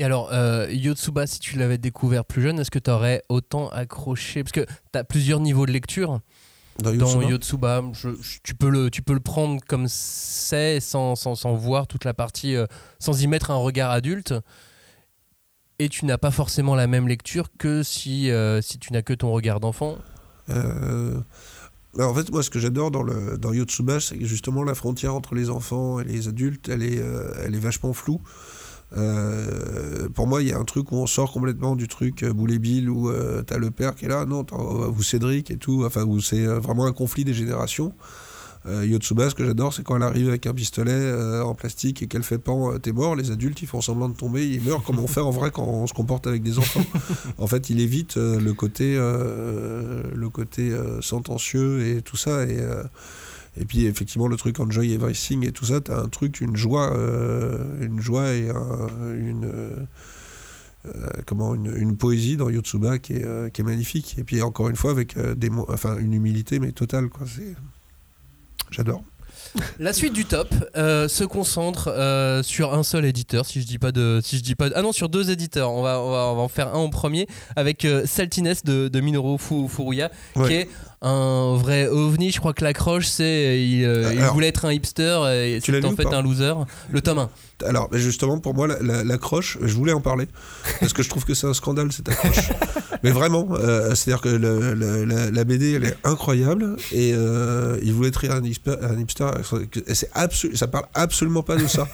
Et alors, euh, Yotsuba, si tu l'avais découvert plus jeune, est-ce que tu aurais autant accroché ? Parce que tu as plusieurs niveaux de lecture. dans Yotsuba, dans Yotsuba je, je, tu, peux le, tu peux le prendre comme c'est, sans, sans, sans voir toute la partie, euh, sans y mettre un regard adulte, et tu n'as pas forcément la même lecture que si, euh, si tu n'as que ton regard d'enfant. Euh... Alors en fait, moi, ce que j'adore dans, le, dans Yotsuba, c'est que justement la frontière entre les enfants et les adultes, elle est, euh, elle est vachement floue. Euh, pour moi, il y a un truc où on sort complètement du truc euh, Boule et Bill, où euh, t'as le père qui est là, non, ou Cédric et tout, enfin, où c'est vraiment un conflit des générations. Euh, Yotsuba, ce que j'adore, c'est quand elle arrive avec un pistolet euh, en plastique et qu'elle fait pan, euh, t'es mort. Les adultes, ils font semblant de tomber, ils meurent comme on fait en vrai quand on se comporte avec des enfants. En fait, il évite euh, le côté, euh, le côté euh, sentencieux et tout ça. Et, euh, et puis, effectivement, le truc Enjoy Everything et tout ça, t'as un truc, une joie, euh, une joie et un, une. Euh, Euh, comment une, une poésie dans Yotsuba qui est, euh, qui est magnifique, et puis encore une fois avec euh, des mots, enfin une humilité mais totale quoi. C'est... j'adore. La suite du top euh, se concentre euh, sur un seul éditeur, si je dis pas de, si je dis pas de... ah non, sur deux éditeurs. On va, on va, on va en faire un en premier avec euh, Saltiness de, de Minoru Furuya, ouais. Qui est un vrai ovni. Je crois que l'accroche, c'est il, euh, alors, il voulait être un hipster et c'est en fait un loser. Le tome un. Alors justement, pour moi, la, la, l'accroche, je voulais en parler parce que je trouve que c'est un scandale cette accroche. Mais vraiment, euh, c'est-à-dire que le, le, la, la B D, elle est incroyable, et euh, il voulait être un hipster. Un hipster c'est absolu- ça parle absolument pas de ça.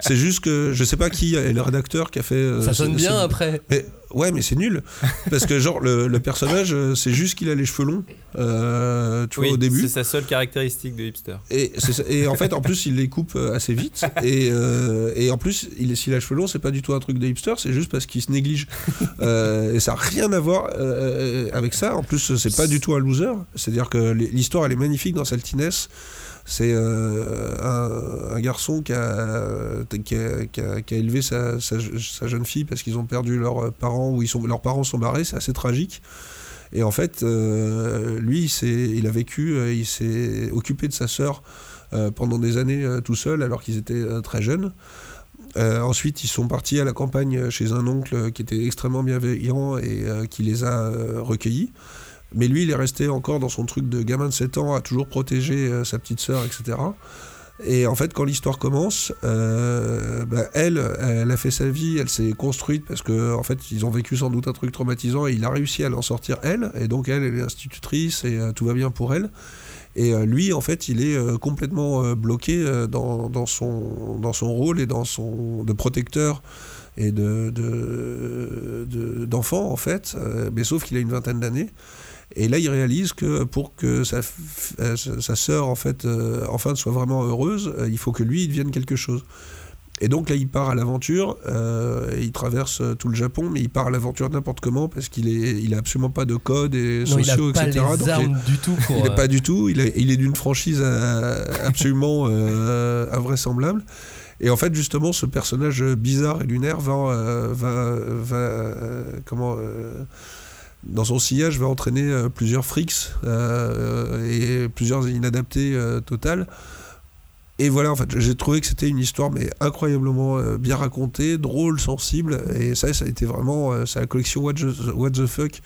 C'est juste que je sais pas qui est le rédacteur qui a fait. Euh, ça sonne c'est, bien c'est... après. Mais, ouais, mais c'est nul parce que genre le, le personnage, c'est juste qu'il a les cheveux longs, euh, tu oui, vois au début. C'est sa seule caractéristique de hipster. Et, c'est, et en fait, en plus, il les coupe assez vite. Et, euh, et en plus, il, s'il a les cheveux longs, c'est pas du tout un truc de hipster. C'est juste parce qu'il se néglige. Euh, et ça a rien à voir euh, avec ça. En plus, c'est pas du tout un loser. C'est-à-dire que l'histoire, elle est magnifique dans Saltiness. C'est euh, un, un garçon qui a, qui a, qui a, qui a élevé sa, sa, sa jeune fille parce qu'ils ont perdu leurs parents ou ils sont, leurs parents sont barrés, c'est assez tragique. Et en fait, euh, lui, il, s'est, il a vécu, il s'est occupé de sa sœur euh, pendant des années euh, tout seul alors qu'ils étaient euh, très jeunes. Euh, ensuite, ils sont partis à la campagne chez un oncle qui était extrêmement bienveillant et euh, qui les a euh, recueillis. Mais lui, il est resté encore dans son truc de gamin de sept ans à toujours protéger euh, sa petite sœur, et cetera. Et en fait, quand l'histoire commence, euh, bah, elle, elle a fait sa vie, elle s'est construite parce qu'en en fait, ils ont vécu sans doute un truc traumatisant et il a réussi à l'en sortir, elle. Et donc, elle, elle est institutrice et euh, tout va bien pour elle. Et euh, lui, en fait, il est euh, complètement euh, bloqué euh, dans, dans, son, dans son rôle et dans son de protecteur et de, de, de, d'enfant, en fait. Euh, mais sauf qu'il a une vingtaine d'années. Et là, il réalise que pour que sa, sa sœur, en fait, euh, enfin, soit vraiment heureuse, euh, il faut que lui, il devienne quelque chose. Et donc là, il part à l'aventure, euh, il traverse tout le Japon, mais il part à l'aventure n'importe comment, parce qu'il est, il a absolument pas de code et non, sociaux, il a et cetera. Pas les armes donc, il est, du tout pour il est euh... pas du tout, il est, il est d'une franchise à, absolument euh, invraisemblable. Et en fait, justement, ce personnage bizarre et lunaire va... Euh, va, va euh, comment... Euh, dans son sillage va entraîner euh, plusieurs freaks euh, et plusieurs inadaptés euh, totales. Et voilà, en fait, j'ai trouvé que c'était une histoire mais incroyablement euh, bien racontée, drôle, sensible, et ça, ça a été vraiment, euh, c'est la collection What the, What the Fuck.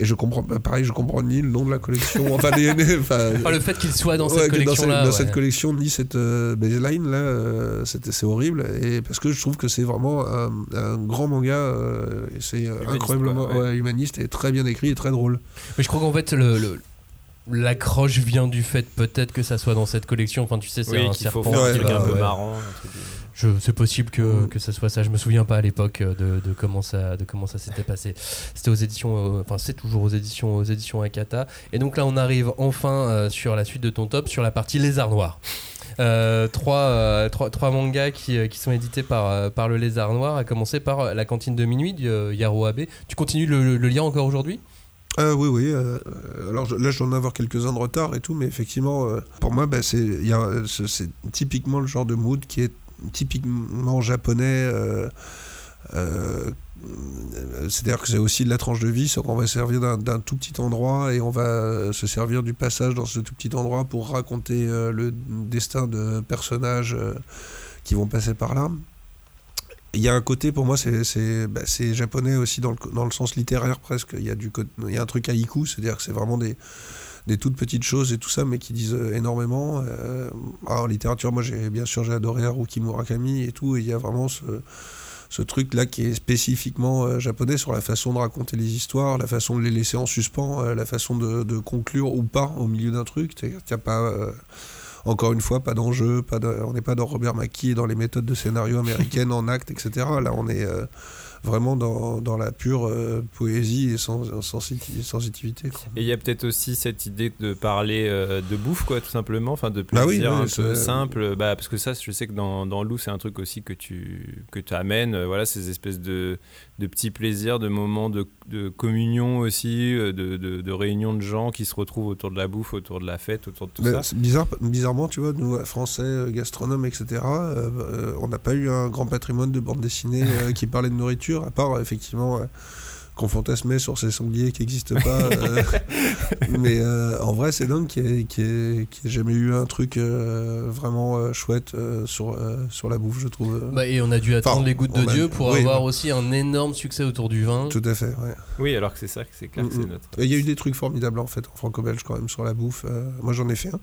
Et je comprends, pareil, je comprends ni le nom de la collection, enfin, les, enfin, enfin le fait qu'il soit dans ouais, cette collection-là, dans, ouais. dans cette collection, ni cette euh, baseline là, euh, c'est, c'est horrible. Et parce que je trouve que c'est vraiment un, un grand manga, euh, et c'est humaniste, incroyablement quoi, ouais. Ouais, humaniste et très bien écrit et très drôle. Mais je crois qu'en fait le, le l'accroche vient du fait peut-être que ça soit dans cette collection. Enfin, tu sais, c'est oui, un serpent, ouais, c'est bah, un peu ouais. marrant. Un truc. Je, c'est possible que, que ça soit ça. Je me souviens pas à l'époque de, de comment ça, de comment ça s'était passé. C'était aux éditions, euh, enfin c'est toujours aux éditions, aux éditions Akata. Et donc là, on arrive enfin euh, sur la suite de ton top, sur la partie Lézard Noir. Euh, trois, euh, trois, trois mangas qui, qui sont édités par, par le Lézard Noir. À commencer par La Cantine de Minuit, de Yaro Abe. Tu continues le, le lire encore aujourd'hui ? Euh, oui, oui. Euh, alors je, là, je dois en avoir quelques-uns de retard et tout, mais effectivement, euh, pour moi, bah, c'est, y a, c'est, c'est typiquement le genre de mood qui est typiquement japonais, euh, euh, c'est-à-dire que c'est aussi de la tranche de vie, sauf qu'on va servir d'un, d'un tout petit endroit et on va se servir du passage dans ce tout petit endroit pour raconter euh, le destin de personnages euh, qui vont passer par là. Il y a un côté, pour moi, c'est, c'est, bah, c'est japonais aussi dans le, dans le sens littéraire presque. Il y a, du, il y a un truc haïku, c'est-à-dire que c'est vraiment des, des toutes petites choses et tout ça, mais qui disent énormément. Euh, alors, en littérature, moi, j'ai, bien sûr, j'ai adoré Haruki Murakami et tout, et il y a vraiment ce, ce truc-là qui est spécifiquement euh, japonais sur la façon de raconter les histoires, la façon de les laisser en suspens, euh, la façon de, de conclure ou pas au milieu d'un truc. C'est-à-dire qu'il n'y a pas... Euh, Encore une fois, pas d'enjeu, pas de, on n'est pas dans Robert Mackey et dans les méthodes de scénario américaines en acte, et cetera. Là, on est euh, vraiment dans, dans la pure euh, poésie et sans, sans sensitivité. Quoi. Et il y a peut-être aussi cette idée de parler euh, de bouffe, quoi, tout simplement, enfin de plaisir bah oui, un oui, peu c'est... simple. Bah, parce que ça, je sais que dans, dans Lou, c'est un truc aussi que tu que tu amènes, euh, voilà, ces espèces de, de petits plaisirs, de moments de, de communion aussi, de, de, de réunions de gens qui se retrouvent autour de la bouffe, autour de la fête, autour de tout bah, ça. C'est bizarre, bizarre. Tu vois, nous, Français, gastronomes, et cetera, euh, on n'a pas eu un grand patrimoine de bande dessinée euh, qui parlait de nourriture, à part, effectivement, euh, qu'on fantasmait sur ces sangliers qui n'existent pas. Euh, mais euh, en vrai, c'est dingue qu'il n'y ait, qu'il y ait, qu'il y ait jamais eu un truc euh, vraiment euh, chouette euh, sur, euh, sur la bouffe, je trouve. Bah, et on a dû attendre enfin, les gouttes de Dieu a... pour oui, avoir mais... aussi un énorme succès autour du vin. Tout à fait, ouais. Oui, alors que c'est ça, que c'est clair, mm-hmm. c'est notre... Il y a eu des trucs formidables, en fait, en franco-belge, quand même, sur la bouffe. Euh, moi, j'en ai fait un.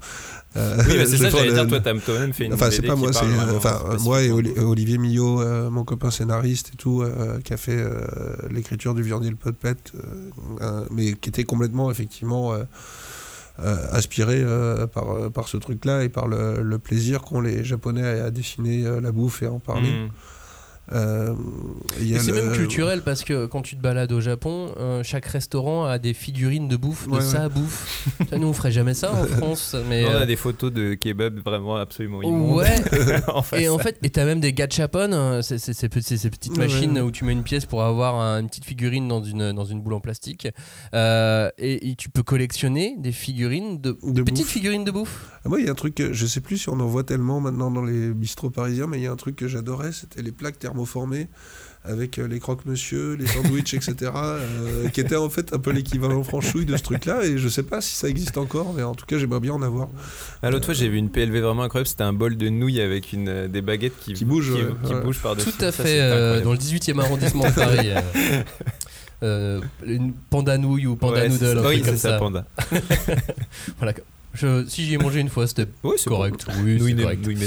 Euh, oui, bah, c'est ça, j'allais le... dire, toi, t'as toi-même fait une enfin, B D c'est pas moi, c'est, euh, enfin, c'est moi et Olivier Millot, euh, mon copain scénariste et tout, euh, qui a fait euh, l'écriture du Viandier le Puppet, euh, mais qui était complètement, effectivement... Euh, Euh, aspiré euh, par, par ce truc-là et par le, le plaisir qu'ont les Japonais à, à dessiner euh, la bouffe et à en parler. Mmh. Euh, y a c'est le... même culturel parce que quand tu te balades au Japon, euh, chaque restaurant a des figurines de bouffe, de ouais, sa ouais. bouffe. Nous, on ferait jamais ça en France. Mais non, on a euh... des photos de kebab vraiment absolument immondes. Ouais. en fait, et en fait, et t'as même des gachapon, c'est, c'est, c'est, c'est, ces petites ouais, machines ouais. où tu mets une pièce pour avoir une petite figurine dans une dans une boule en plastique. Euh, et, et tu peux collectionner des figurines de, de petites bouffe. figurines de bouffe. Ah, moi, il y a un truc, je sais plus si on en voit tellement maintenant dans les bistrots parisiens, mais il y a un truc que j'adorais, c'était les plaques thermales. Formé avec les croque-monsieur, les sandwichs, et cetera, euh, qui était en fait un peu l'équivalent franchouille de ce truc-là, et je sais pas si ça existe encore, mais en tout cas, j'aimerais bien en avoir. À l'autre euh, fois, j'ai vu une P L V vraiment incroyable, c'était un bol de nouilles avec une, des baguettes qui, qui bougent, qui, ouais, qui ouais. bougent par-dessus. Tout à ça, fait, euh, dans le dix-huitième arrondissement de Paris. Euh, euh, une panda nouille ou panda ouais, noodle, oui, c'est ça, ça, panda. Voilà. Je, si j'y ai mangé une fois, c'était oui, c'est correct. Bon. Oui, nouille c'est correct. Nouille,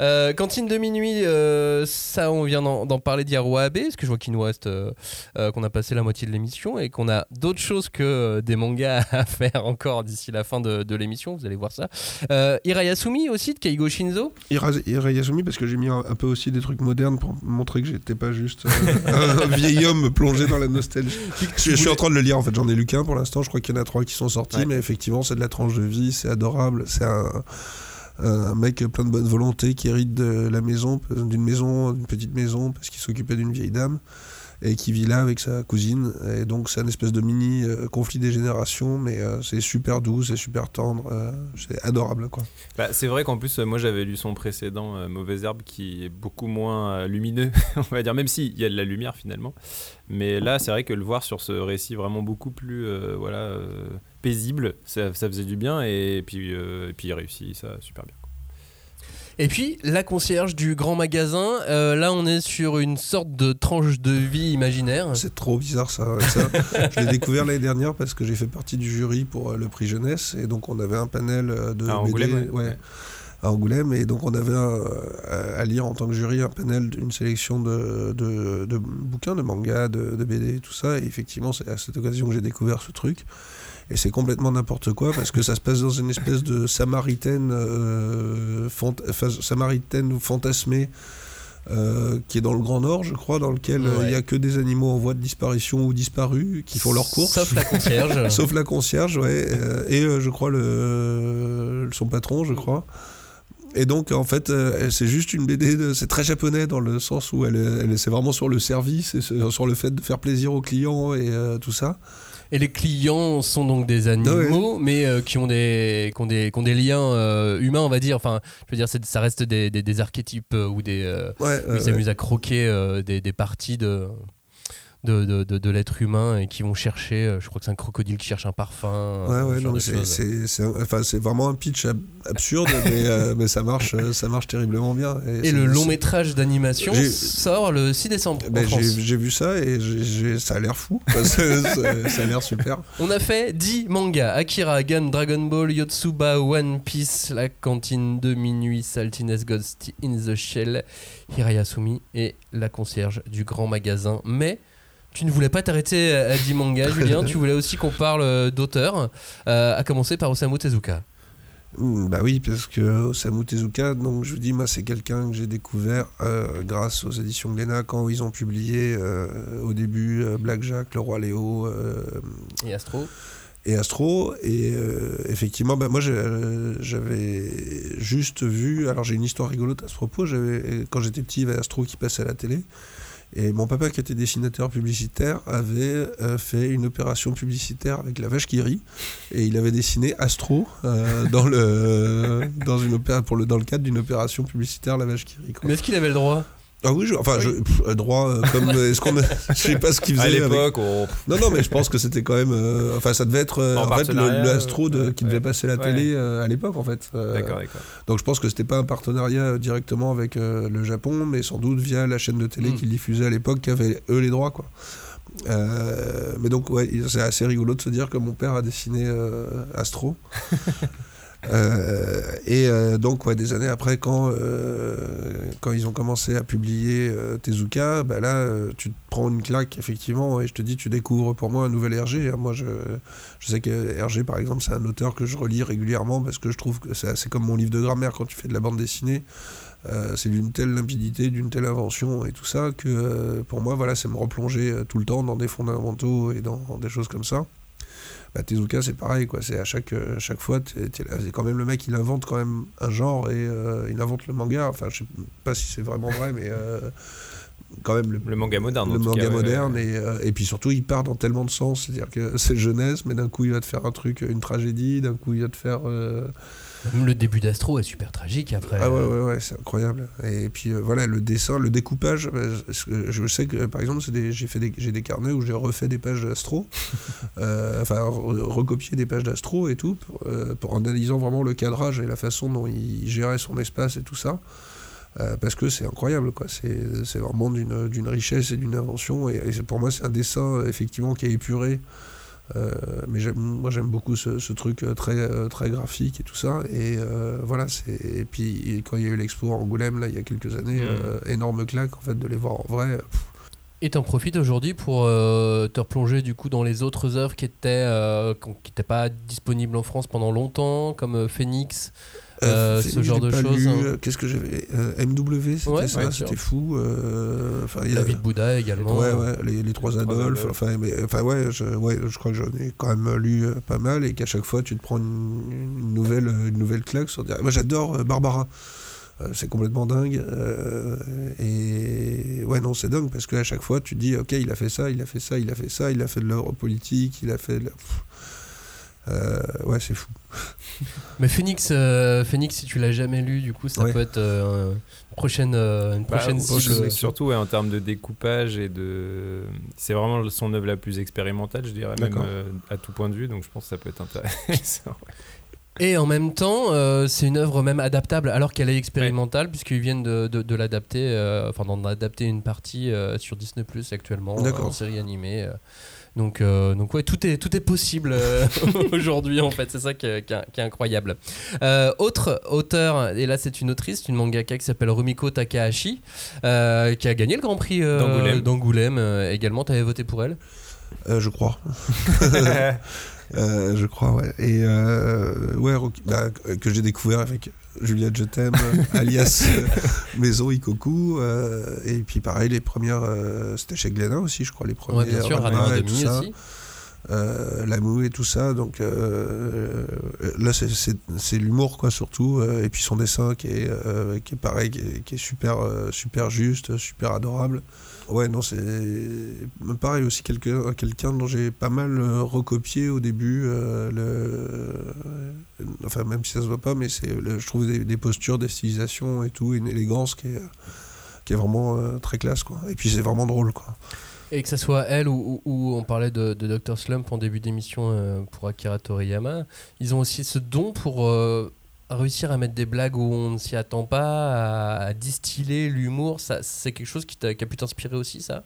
euh, cantine de minuit, euh, ça, on vient d'en, d'en parler d'Yaro Abe, parce que je vois qu'il nous reste euh, euh, qu'on a passé la moitié de l'émission et qu'on a d'autres choses que euh, des mangas à faire encore d'ici la fin de, de l'émission. Vous allez voir ça. Euh, Hirayasumi aussi de Keigo Shinzo. Hirayasumi parce que j'ai mis un, un peu aussi des trucs modernes pour montrer que j'étais pas juste euh, un, un vieil homme plongé dans la nostalgie. Je, je suis en train de le lire en fait. J'en ai lu qu'un pour l'instant. Je crois qu'il y en a trois qui sont sortis, ouais. mais effectivement, c'est de la tranche de vie. C'est adorable, c'est un, un mec plein de bonne volonté qui hérite de la maison, d'une maison, d'une petite maison, parce qu'il s'occupait d'une vieille dame, et qui vit là avec sa cousine, et donc c'est un espèce de mini euh, conflit des générations, mais euh, c'est super doux, c'est super tendre, euh, c'est adorable quoi. Bah, c'est vrai qu'en plus, euh, moi j'avais lu son précédent, euh, Mauvaise Herbe, qui est beaucoup moins euh, lumineux, on va dire, même s'il y a de la lumière finalement, mais là c'est vrai que le voir sur ce récit vraiment beaucoup plus, euh, voilà... Euh, paisible, ça, ça faisait du bien et puis, euh, et puis il réussit ça super bien. Et puis la concierge du grand magasin, euh, là on est sur une sorte de tranche de vie imaginaire. C'est trop bizarre ça, ça. Je l'ai découvert l'année dernière parce que j'ai fait partie du jury pour le prix jeunesse et donc on avait un panel de ah, B D ouais. Ouais, à Angoulême et donc on avait à, à lire en tant que jury un panel d'une sélection de, de, de bouquins, de mangas, de, de B D tout ça et effectivement c'est à cette occasion que j'ai découvert ce truc. Et c'est complètement n'importe quoi parce que ça se passe dans une espèce de samaritaine, euh, fant- enfin, samaritaine fantasmée euh, qui est dans le Grand Nord, je crois, dans lequel il ouais. n'y euh, a que des animaux en voie de disparition ou disparus qui font leurs courses. Sauf la concierge. Sauf la concierge, ouais. Euh, et euh, je crois le, son patron, je crois. Et donc, en fait, euh, c'est juste une B D, de, c'est très japonais dans le sens où elle, elle, c'est vraiment sur le service, et sur le fait de faire plaisir aux clients et euh, tout ça. Et les clients sont donc des animaux, ouais. mais euh, qui ont des, qui ont des, qui ont des liens euh, humains, on va dire. Enfin, je veux dire, c'est, ça reste des, des, des archétypes euh, ou des, euh, ouais, ils euh, s'amusent ouais. à croquer euh, des, des parties de. de, de, de, de l'être humain et qui vont chercher, je crois que c'est un crocodile qui cherche un parfum. Ouais, ouais, non, c'est, c'est, c'est, enfin, c'est vraiment un pitch ab- absurde, mais, euh, mais ça, marche, ça marche terriblement bien. Et, et le long métrage d'animation j'ai... sort le six décembre. Ben, en France. J'ai, j'ai vu ça et j'ai, j'ai... ça a l'air fou. Enfin, ça, ça, ça a l'air super. On a fait dix mangas: Akira, Gun, Dragon Ball, Yotsuba, One Piece, La Cantine de Minuit, Saltiness, Ghost in the Shell, Hirayasumi et La Concierge du Grand Magasin. Mais tu ne voulais pas t'arrêter à dix mangas, Julien. Tu voulais aussi qu'on parle d'auteurs, euh, à commencer par Osamu Tezuka. Mmh, bah oui, parce que Osamu Tezuka, donc, je vous dis, moi, c'est quelqu'un que j'ai découvert euh, grâce aux éditions Glénat quand ils ont publié euh, au début euh, Blackjack, Le Roi Léo euh, et Astro. Et Astro, et euh, effectivement, bah moi euh, j'avais juste vu, alors j'ai une histoire rigolote à ce propos, j'avais, quand j'étais petit, il y avait Astro qui passait à la télé, et mon papa qui était dessinateur publicitaire avait euh, fait une opération publicitaire avec la vache qui rit, et il avait dessiné Astro euh, dans, le, dans, une opéra, pour le, dans le cadre d'une opération publicitaire la vache qui rit. Quoi. Mais est-ce qu'il avait le droit ? Ah oui, je, enfin, je, pff, droit, euh, comme, est-ce qu'on, je sais pas ce qu'ils faisaient à l'époque. Avec... On... Non, non, mais je pense que c'était quand même, euh, enfin, ça devait être, euh, en, en fait, le, le Astro de, qui ouais, devait passer la ouais. télé euh, à l'époque, en fait. Euh, d'accord, d'accord. Donc, je pense que c'était pas un partenariat directement avec euh, le Japon, mais sans doute via la chaîne de télé mmh. qu'ils diffusaient à l'époque, qui avait eux les droits, quoi. Euh, mais donc, ouais, c'est assez rigolo de se dire que mon père a dessiné euh, Astro. Euh, et euh, donc ouais, des années après quand, euh, quand ils ont commencé à publier euh, Tezuka, bah là euh, tu te prends une claque effectivement et je te dis tu découvres pour moi un nouvel R G. Moi je, je sais que R G par exemple c'est un auteur que je relis régulièrement parce que je trouve que c'est, c'est comme mon livre de grammaire quand tu fais de la bande dessinée. Euh, c'est d'une telle limpidité, d'une telle invention et tout ça que euh, pour moi voilà, c'est me replonger euh, tout le temps dans des fondamentaux et dans, dans des choses comme ça. Bah, Tezuka c'est pareil quoi, c'est à chaque, euh, chaque fois t'es, t'es là, c'est quand même le mec il invente quand même un genre et euh, il invente le manga, enfin je sais pas si c'est vraiment vrai mais euh, quand même le, le manga moderne le en tout manga cas, moderne ouais, ouais. Et, euh, et puis surtout il part dans tellement de sens, c'est-à-dire que c'est jeunesse mais d'un coup il va te faire un truc, une tragédie, d'un coup il va te faire euh... le début d'Astro est super tragique après. Ah ouais ouais ouais, c'est incroyable. Et puis euh, voilà le dessin, le découpage. Je sais que par exemple c'est des, j'ai fait des, j'ai des carnets où j'ai refait des pages d'Astro, euh, enfin recopié des pages d'Astro et tout, pour, euh, pour, en analysant vraiment le cadrage et la façon dont il gérait son espace et tout ça. Euh, parce que c'est incroyable quoi, c'est, c'est vraiment d'une, d'une richesse et d'une invention. Et, et pour moi c'est un dessin effectivement qui est épuré. Euh, mais j'aime, moi j'aime beaucoup ce, ce truc très, très graphique et tout ça et euh, voilà c'est, et puis quand il y a eu l'expo à Angoulême là, il y a quelques années mmh. euh, énorme claque en fait de les voir en vrai. Pff. Et t'en profites aujourd'hui pour euh, te replonger du coup dans les autres œuvres qui étaient euh, qui n'étaient pas disponibles en France pendant longtemps comme Phoenix euh, euh, ce genre de choses hein. Qu'est-ce que j'avais euh, M W c'était ouais, ça ouais, c'était sûr. Fou euh, la vie de Bouddha également ouais, ouais, les, les trois les Adolphes enfin ouais je, ouais je crois que j'en ai quand même lu euh, pas mal et qu'à chaque fois tu te prends une, une nouvelle une nouvelle claque sur... Moi j'adore euh, Barbara. C'est complètement dingue euh, et ouais non c'est dingue parce qu'à chaque fois tu te dis ok il a fait ça, il a fait ça, il a fait ça, il a fait de l'œuvre politique, il a fait de la... Euh, ouais c'est fou. Mais Phoenix, euh, Phoenix si tu l'as jamais lu du coup ça ouais. peut être euh, une prochaine euh, une prochaine bah, cible. Surtout ouais, en termes de découpage et de c'est vraiment son œuvre la plus expérimentale je dirais même euh, à tout point de vue donc je pense que ça peut être intéressant. Et en même temps, euh, c'est une œuvre même adaptable, alors qu'elle est expérimentale, ouais. puisqu'ils viennent de, de, de l'adapter, euh, enfin d'en adapter une partie euh, sur Disney Plus actuellement, euh, en série animée. Euh, donc, euh, donc ouais, tout est tout est possible euh, aujourd'hui en fait. C'est ça qui est, qui est, qui est incroyable. Euh, autre auteur, et là c'est une autrice, une mangaka qui s'appelle Rumiko Takahashi, euh, qui a gagné le Grand Prix euh, d'Angoulême. d'Angoulême euh, également, t'avais voté pour elle ? Euh, je crois. Euh, je crois, ouais. Et euh, ouais, bah, que j'ai découvert avec Juliette Je t'aime, alias euh, Maison Ikoku. Euh, et puis pareil, les premières, euh, c'était chez Glénat aussi, je crois, les premières. Ouais, bien sûr, Rama et tout ça. Aussi. Euh, la moue et tout ça, donc euh, là c'est, c'est, c'est l'humour quoi surtout, euh, et puis son dessin qui est, euh, qui est pareil, qui est, qui est super, euh, super juste, super adorable. Ouais non c'est pareil aussi quelqu'un, quelqu'un dont j'ai pas mal euh, recopié au début, euh, le... euh, enfin même si ça se voit pas, mais c'est, le, je trouve des, des postures, des stylisations et tout, une élégance qui est, qui est vraiment euh, très classe quoi, et puis c'est vraiment drôle quoi. Et que ça soit elle ou, ou, ou on parlait de, de docteur Slump en début d'émission euh, pour Akira Toriyama, ils ont aussi ce don pour euh, réussir à mettre des blagues où on ne s'y attend pas, à, à distiller l'humour. Ça, c'est quelque chose qui, t'a, qui a pu t'inspirer aussi, ça?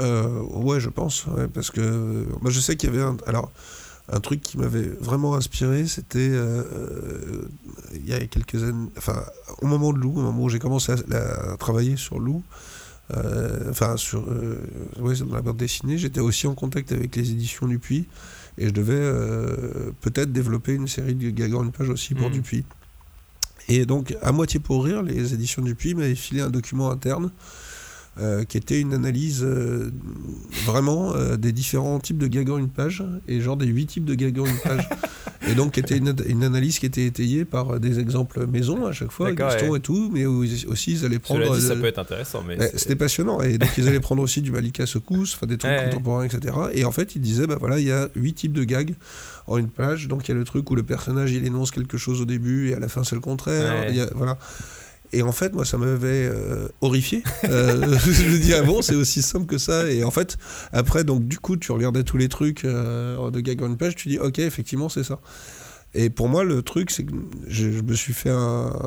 euh, Ouais, je pense. Ouais, parce que moi, je sais qu'il y avait un, alors, un truc qui m'avait vraiment inspiré, c'était euh, il y a quelques années, enfin, au moment de Lou, au moment où j'ai commencé à, à travailler sur Lou. Euh, enfin sur euh, ouais, dans la bande dessinée, j'étais aussi en contact avec les éditions Dupuis et je devais euh, peut-être développer une série de gags en une page aussi pour mmh. Dupuis, et donc à moitié pour rire, les éditions Dupuis m'avaient filé un document interne euh, qui était une analyse euh, vraiment euh, des différents types de gags en une page, et genre des huit types de gags en une page et donc qui était une, une analyse qui était étayée par des exemples maison à chaque fois, Gaston ouais. et tout, mais ils, aussi ils allaient prendre dit, euh, ça peut être intéressant, mais bah, c'était passionnant, et donc ils allaient prendre aussi du Malika Secousse, enfin des trucs ouais. contemporains, etc. Et en fait ils disaient bah voilà, il y a huit types de gags en une page, donc il y a le truc où le personnage il énonce quelque chose au début et à la fin c'est le contraire, ouais. y a, voilà. Et en fait, moi, ça m'avait euh, horrifié. Euh, je me dis, ah bon, c'est aussi simple que ça. Et en fait, après, donc, du coup, tu regardais tous les trucs euh, de gag on page, tu dis, ok, effectivement, c'est ça. Et pour moi, le truc, c'est que je, je me suis fait un,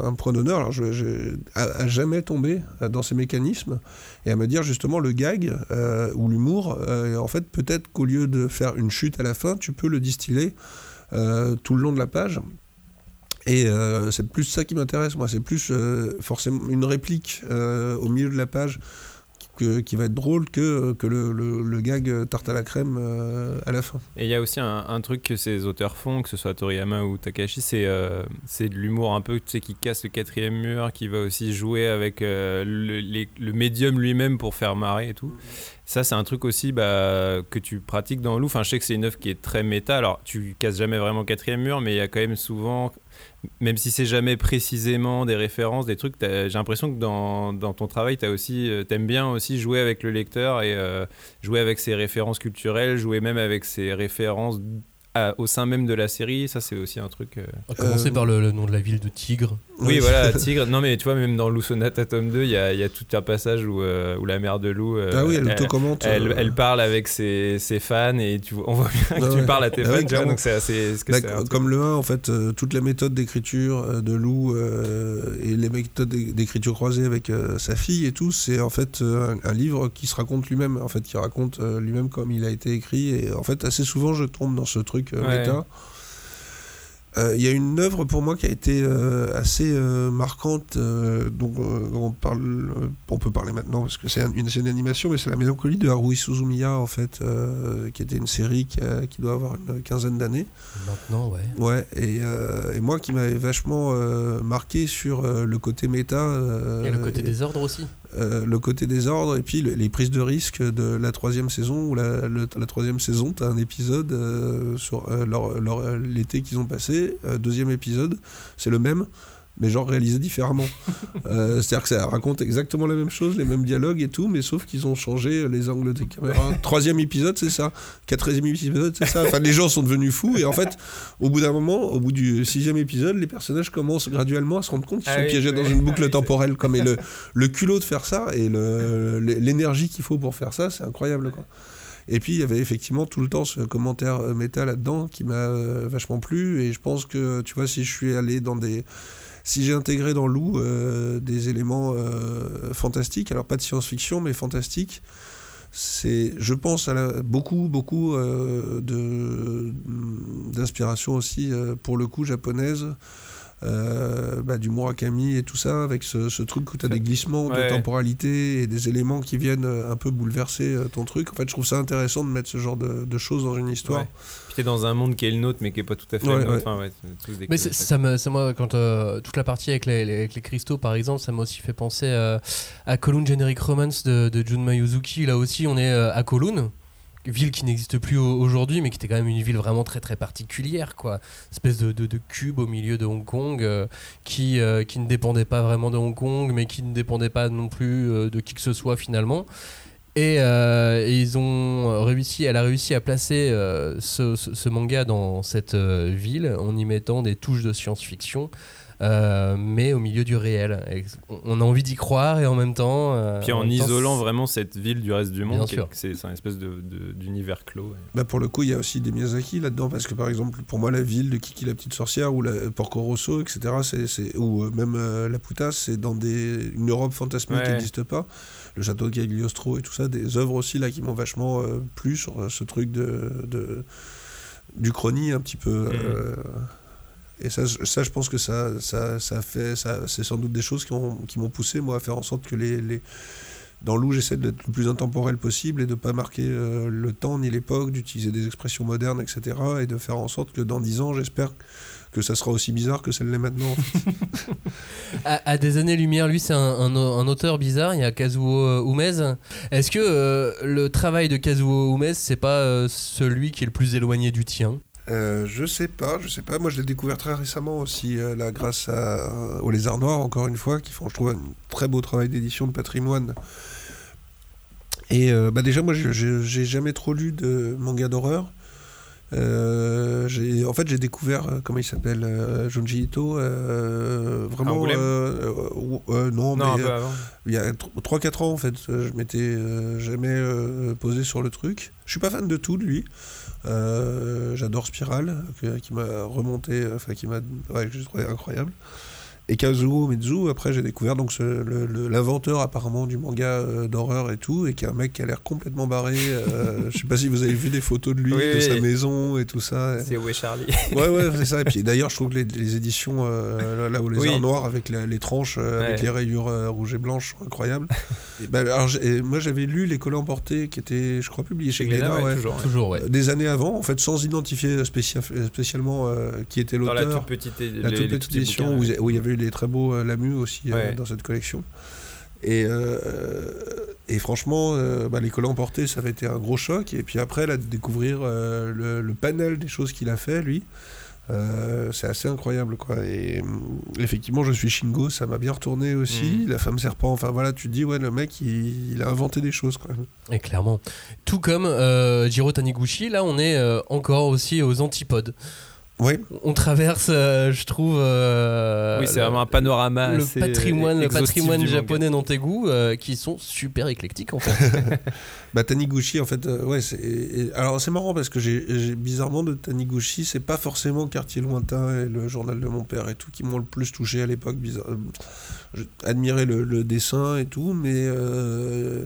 un point d'honneur. Alors, je, je, à, à jamais tomber dans ces mécanismes et à me dire, justement, le gag euh, ou l'humour, euh, en fait, peut-être qu'au lieu de faire une chute à la fin, tu peux le distiller euh, tout le long de la page. Et euh, c'est plus ça qui m'intéresse, moi. C'est plus euh, forcément une réplique euh, au milieu de la page que, qui va être drôle que, que le, le, le gag tarte à la crème euh, à la fin. Et il y a aussi un, un truc que ces auteurs font, que ce soit Toriyama ou Takahashi, c'est, euh, c'est de l'humour un peu, tu sais, qui casse le quatrième mur, qui va aussi jouer avec euh, le, les, le médium lui-même pour faire marrer et tout. Ça, c'est un truc aussi bah, que tu pratiques dans Lou. Enfin, je sais que c'est une œuvre qui est très méta. Alors, tu casses jamais vraiment le quatrième mur, mais il y a quand même souvent... Même si c'est jamais précisément des références, des trucs, j'ai l'impression que dans, dans ton travail, t'as aussi, t'aimes bien aussi jouer avec le lecteur et euh, jouer avec ses références culturelles, jouer même avec ses références à, au sein même de la série. Ça, c'est aussi un truc... Euh... À commencer euh... par le, le nom de la ville de Tigre. Oui, voilà, Tigre. Non, mais tu vois, même dans Lou Sonata tome deux, il y, y a tout un passage où, euh, où la mère de Lou... Euh, ah oui, elle, elle auto-commente. Elle, euh... elle parle avec ses, ses fans et tu, on voit bien que ah ouais. tu parles à tes ah fans, ouais, tu vois, donc c'est assez... Que bah, c'est comme le un, en fait, euh, toute la méthode d'écriture de Lou euh, et les méthodes d'écriture croisées avec euh, sa fille et tout, c'est en fait euh, un, un livre qui se raconte lui-même, en fait, qui raconte euh, lui-même comme il a été écrit, et en fait, assez souvent, je tombe dans ce truc euh, ouais. méta. Il euh, y a une œuvre pour moi qui a été euh, assez euh, marquante, euh, dont euh, on, parle, euh, on peut parler maintenant parce que c'est un, une, une animation, mais c'est La Mélancolie de Haruhi Suzumiya, en fait, euh, qui était une série qui, a, qui doit avoir une quinzaine d'années. Maintenant, ouais. Ouais, et, euh, et moi qui m'avais vachement euh, marqué sur euh, le côté méta. Euh, et le côté et, désordre aussi. Euh, le côté désordre, et puis le, les prises de risque de la troisième saison, où la, le, la troisième saison, t'as un épisode euh, sur euh, leur, leur, l'été qu'ils ont passé. Deuxième épisode, c'est le même, mais genre réalisé différemment. euh, c'est-à-dire que ça raconte exactement la même chose, les mêmes dialogues et tout, mais sauf qu'ils ont changé les angles des caméras. Troisième épisode, c'est ça. Quatrième épisode, c'est ça. Enfin, les gens sont devenus fous, et en fait, au bout d'un moment, au bout du sixième épisode, les personnages commencent graduellement à se rendre compte qu'ils sont ah oui, piégés oui, dans oui, une boucle oui, temporelle. Comme et le, le culot de faire ça, et le, l'énergie qu'il faut pour faire ça, c'est incroyable, quoi. Et puis il y avait effectivement tout le temps ce commentaire méta là-dedans qui m'a euh, vachement plu, et je pense que tu vois, si je suis allé dans des, si j'ai intégré dans Lou euh, des éléments euh, fantastiques, alors pas de science-fiction mais fantastiques, c'est, je pense, à la, beaucoup beaucoup euh, de d'inspiration aussi euh, pour le coup japonaise. Euh, bah, du Murakami et tout ça, avec ce, ce truc où t'as des glissements ouais. de temporalité et des éléments qui viennent un peu bouleverser ton truc. En fait, je trouve ça intéressant de mettre ce genre de, de choses dans une histoire. Ouais. Puis t'es dans un monde qui est le nôtre mais qui est pas tout à fait ouais, le nôtre. Ouais. Enfin, ouais, tous des mais c'est, ça me, ça moi, quand euh, toute la partie avec les, les, avec les cristaux par exemple, ça m'a aussi fait penser euh, à Kowloon Generic Romance de, de Jun Miyuzuki. Là aussi, on est euh, à Kowloon. Ville qui n'existe plus aujourd'hui, mais qui était quand même une ville vraiment très très particulière, quoi. Espèce de, de, de cube au milieu de Hong Kong euh, qui, euh, qui ne dépendait pas vraiment de Hong Kong, mais qui ne dépendait pas non plus euh, de qui que ce soit finalement. Et, euh, et ils ont réussi, elle a réussi à placer euh, ce, ce, ce manga dans cette euh, ville en y mettant des touches de science-fiction euh, mais au milieu du réel. Et on a envie d'y croire et en même temps... Euh, Puis en, en même isolant temps, vraiment cette ville du reste du monde, c'est, c'est un espèce de, de, d'univers clos. Ouais. Bah pour le coup, il y a aussi des Miyazaki là-dedans, parce que par exemple, pour moi, la ville de Kiki la Petite Sorcière ou la Porco Rosso, et cetera, c'est, c'est, ou même euh, La Puta, c'est dans des, une Europe fantasmée ouais. qui n'existe pas. Le château de Cagliostro et tout ça, des œuvres aussi là qui m'ont vachement euh, plu sur euh, ce truc de, de du chrony un petit peu mmh. euh, et ça, ça je pense que ça ça ça fait ça c'est sans doute des choses qui ont qui m'ont poussé moi à faire en sorte que les les dans Lou, j'essaie d'être le plus intemporel possible et de pas marquer euh, le temps ni l'époque, d'utiliser des expressions modernes, et cetera, et de faire en sorte que dans dix ans, j'espère que ça sera aussi bizarre que ça l'est maintenant. En fait. à, à des années-lumière, lui, c'est un, un, un auteur bizarre. Il y a Kazuo Umezu. Est-ce que euh, le travail de Kazuo Umezu, c'est pas euh, celui qui est le plus éloigné du tien ? Euh, je sais pas, je sais pas. Moi, je l'ai découvert très récemment aussi, euh, là, grâce à, aux Lézards Noirs, encore une fois, qui font, je trouve, un très beau travail d'édition de patrimoine. Et euh, bah déjà, moi, je, je, j'ai jamais trop lu de manga d'horreur. Euh, j'ai, en fait, j'ai découvert, euh, comment il s'appelle, euh, Junji Ito, euh, vraiment... Euh, euh, euh, non, non, mais euh, il y a trois quatre ans, en fait, je m'étais euh, jamais euh, posé sur le truc. Je suis pas fan de tout, de lui. Euh, j'adore Spiral que, qui m'a remonté enfin qui m'a ouais, je trouvais incroyable et Kazuo Umezu après j'ai découvert donc ce, le, le, l'inventeur apparemment du manga euh, d'horreur et tout et qui est un mec qui a l'air complètement barré euh, je sais pas si vous avez vu des photos de lui oui, de oui. sa maison et tout ça c'est Où est Charlie ouais ouais c'est ça et puis d'ailleurs je trouve que les, les éditions euh, là où les oui. arts noirs avec la, les tranches euh, ouais. avec les rayures euh, rouges et blanches incroyables et bah, alors, et moi j'avais lu Les Collants Emportés qui était je crois publié chez Glénat ouais, toujours, ouais. toujours ouais. des années avant en fait sans identifier spécial, spécialement euh, qui était l'auteur dans la toute petite, é- la toute les, petite, les petite édition bouquins, où il y avait eu les très beaux euh, Lamu aussi euh, ouais. dans cette collection et, euh, et franchement euh, bah, Les Collants Emportés ça avait été un gros choc et puis après là, de découvrir euh, le, le panel des choses qu'il a fait lui euh, c'est assez incroyable quoi. Et euh, effectivement Je suis Shingo ça m'a bien retourné aussi mmh. La femme serpent enfin voilà tu te dis ouais le mec il, il a inventé des choses quoi. Et clairement tout comme euh, Jiro Taniguchi là on est euh, encore aussi aux antipodes. Oui. On traverse, euh, je trouve. Euh, oui, c'est le, vraiment un panorama. Le patrimoine, le patrimoine japonais nantégou, euh, qui sont super éclectiques en fait. bah Taniguchi, en fait, euh, ouais. C'est, et, alors c'est marrant parce que j'ai, j'ai bizarrement de Taniguchi, c'est pas forcément Quartier Lointain et Le Journal de mon père et tout qui m'ont le plus touché à l'époque. Bizarre, euh, j'admirais le, le dessin et tout, mais. Euh,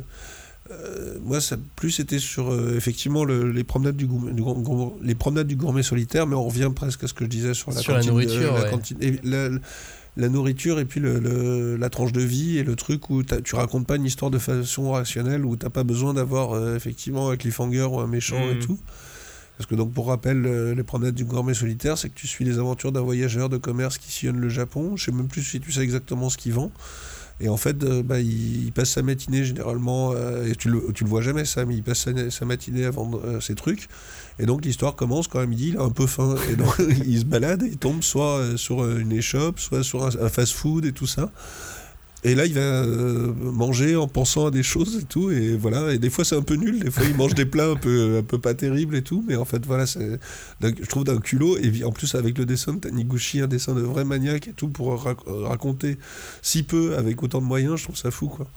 Euh, moi, ça plus c'était sur euh, effectivement le, les promenades du, gourmet, du gourmet, les promenades du gourmet solitaire, mais on revient presque à ce que je disais sur la sur cantine, la nourriture, euh, ouais. la, cantine et la, la nourriture et puis le, le, la tranche de vie et le truc où tu racontes pas une histoire de façon rationnelle où t'as pas besoin d'avoir euh, effectivement un cliffhanger ou un méchant mmh. et tout. Parce que donc pour rappel, euh, Les Promenades du Gourmet Solitaire, c'est que tu suis les aventures d'un voyageur de commerce qui sillonne le Japon. Je sais même plus si tu sais exactement ce qu'il vend. Et en fait, euh, bah, il, il passe sa matinée généralement, euh, et tu le, tu le vois jamais ça, mais il passe sa, sa matinée à vendre euh, ses trucs. Et donc l'histoire commence quand à midi, il a un peu faim. Et donc il se balade, et il tombe soit euh, sur une échoppe, soit sur un, un fast-food et tout ça. Et là, il va euh, manger en pensant à des choses et tout. Et voilà. Et des fois, c'est un peu nul. Des fois, il mange des plats un peu, un peu pas terribles et tout. Mais en fait, voilà, c'est, je trouve d'un culot. Et en plus, avec le dessin de Taniguchi, un dessin de vrai maniaque et tout, pour rac- raconter si peu avec autant de moyens, je trouve ça fou, quoi.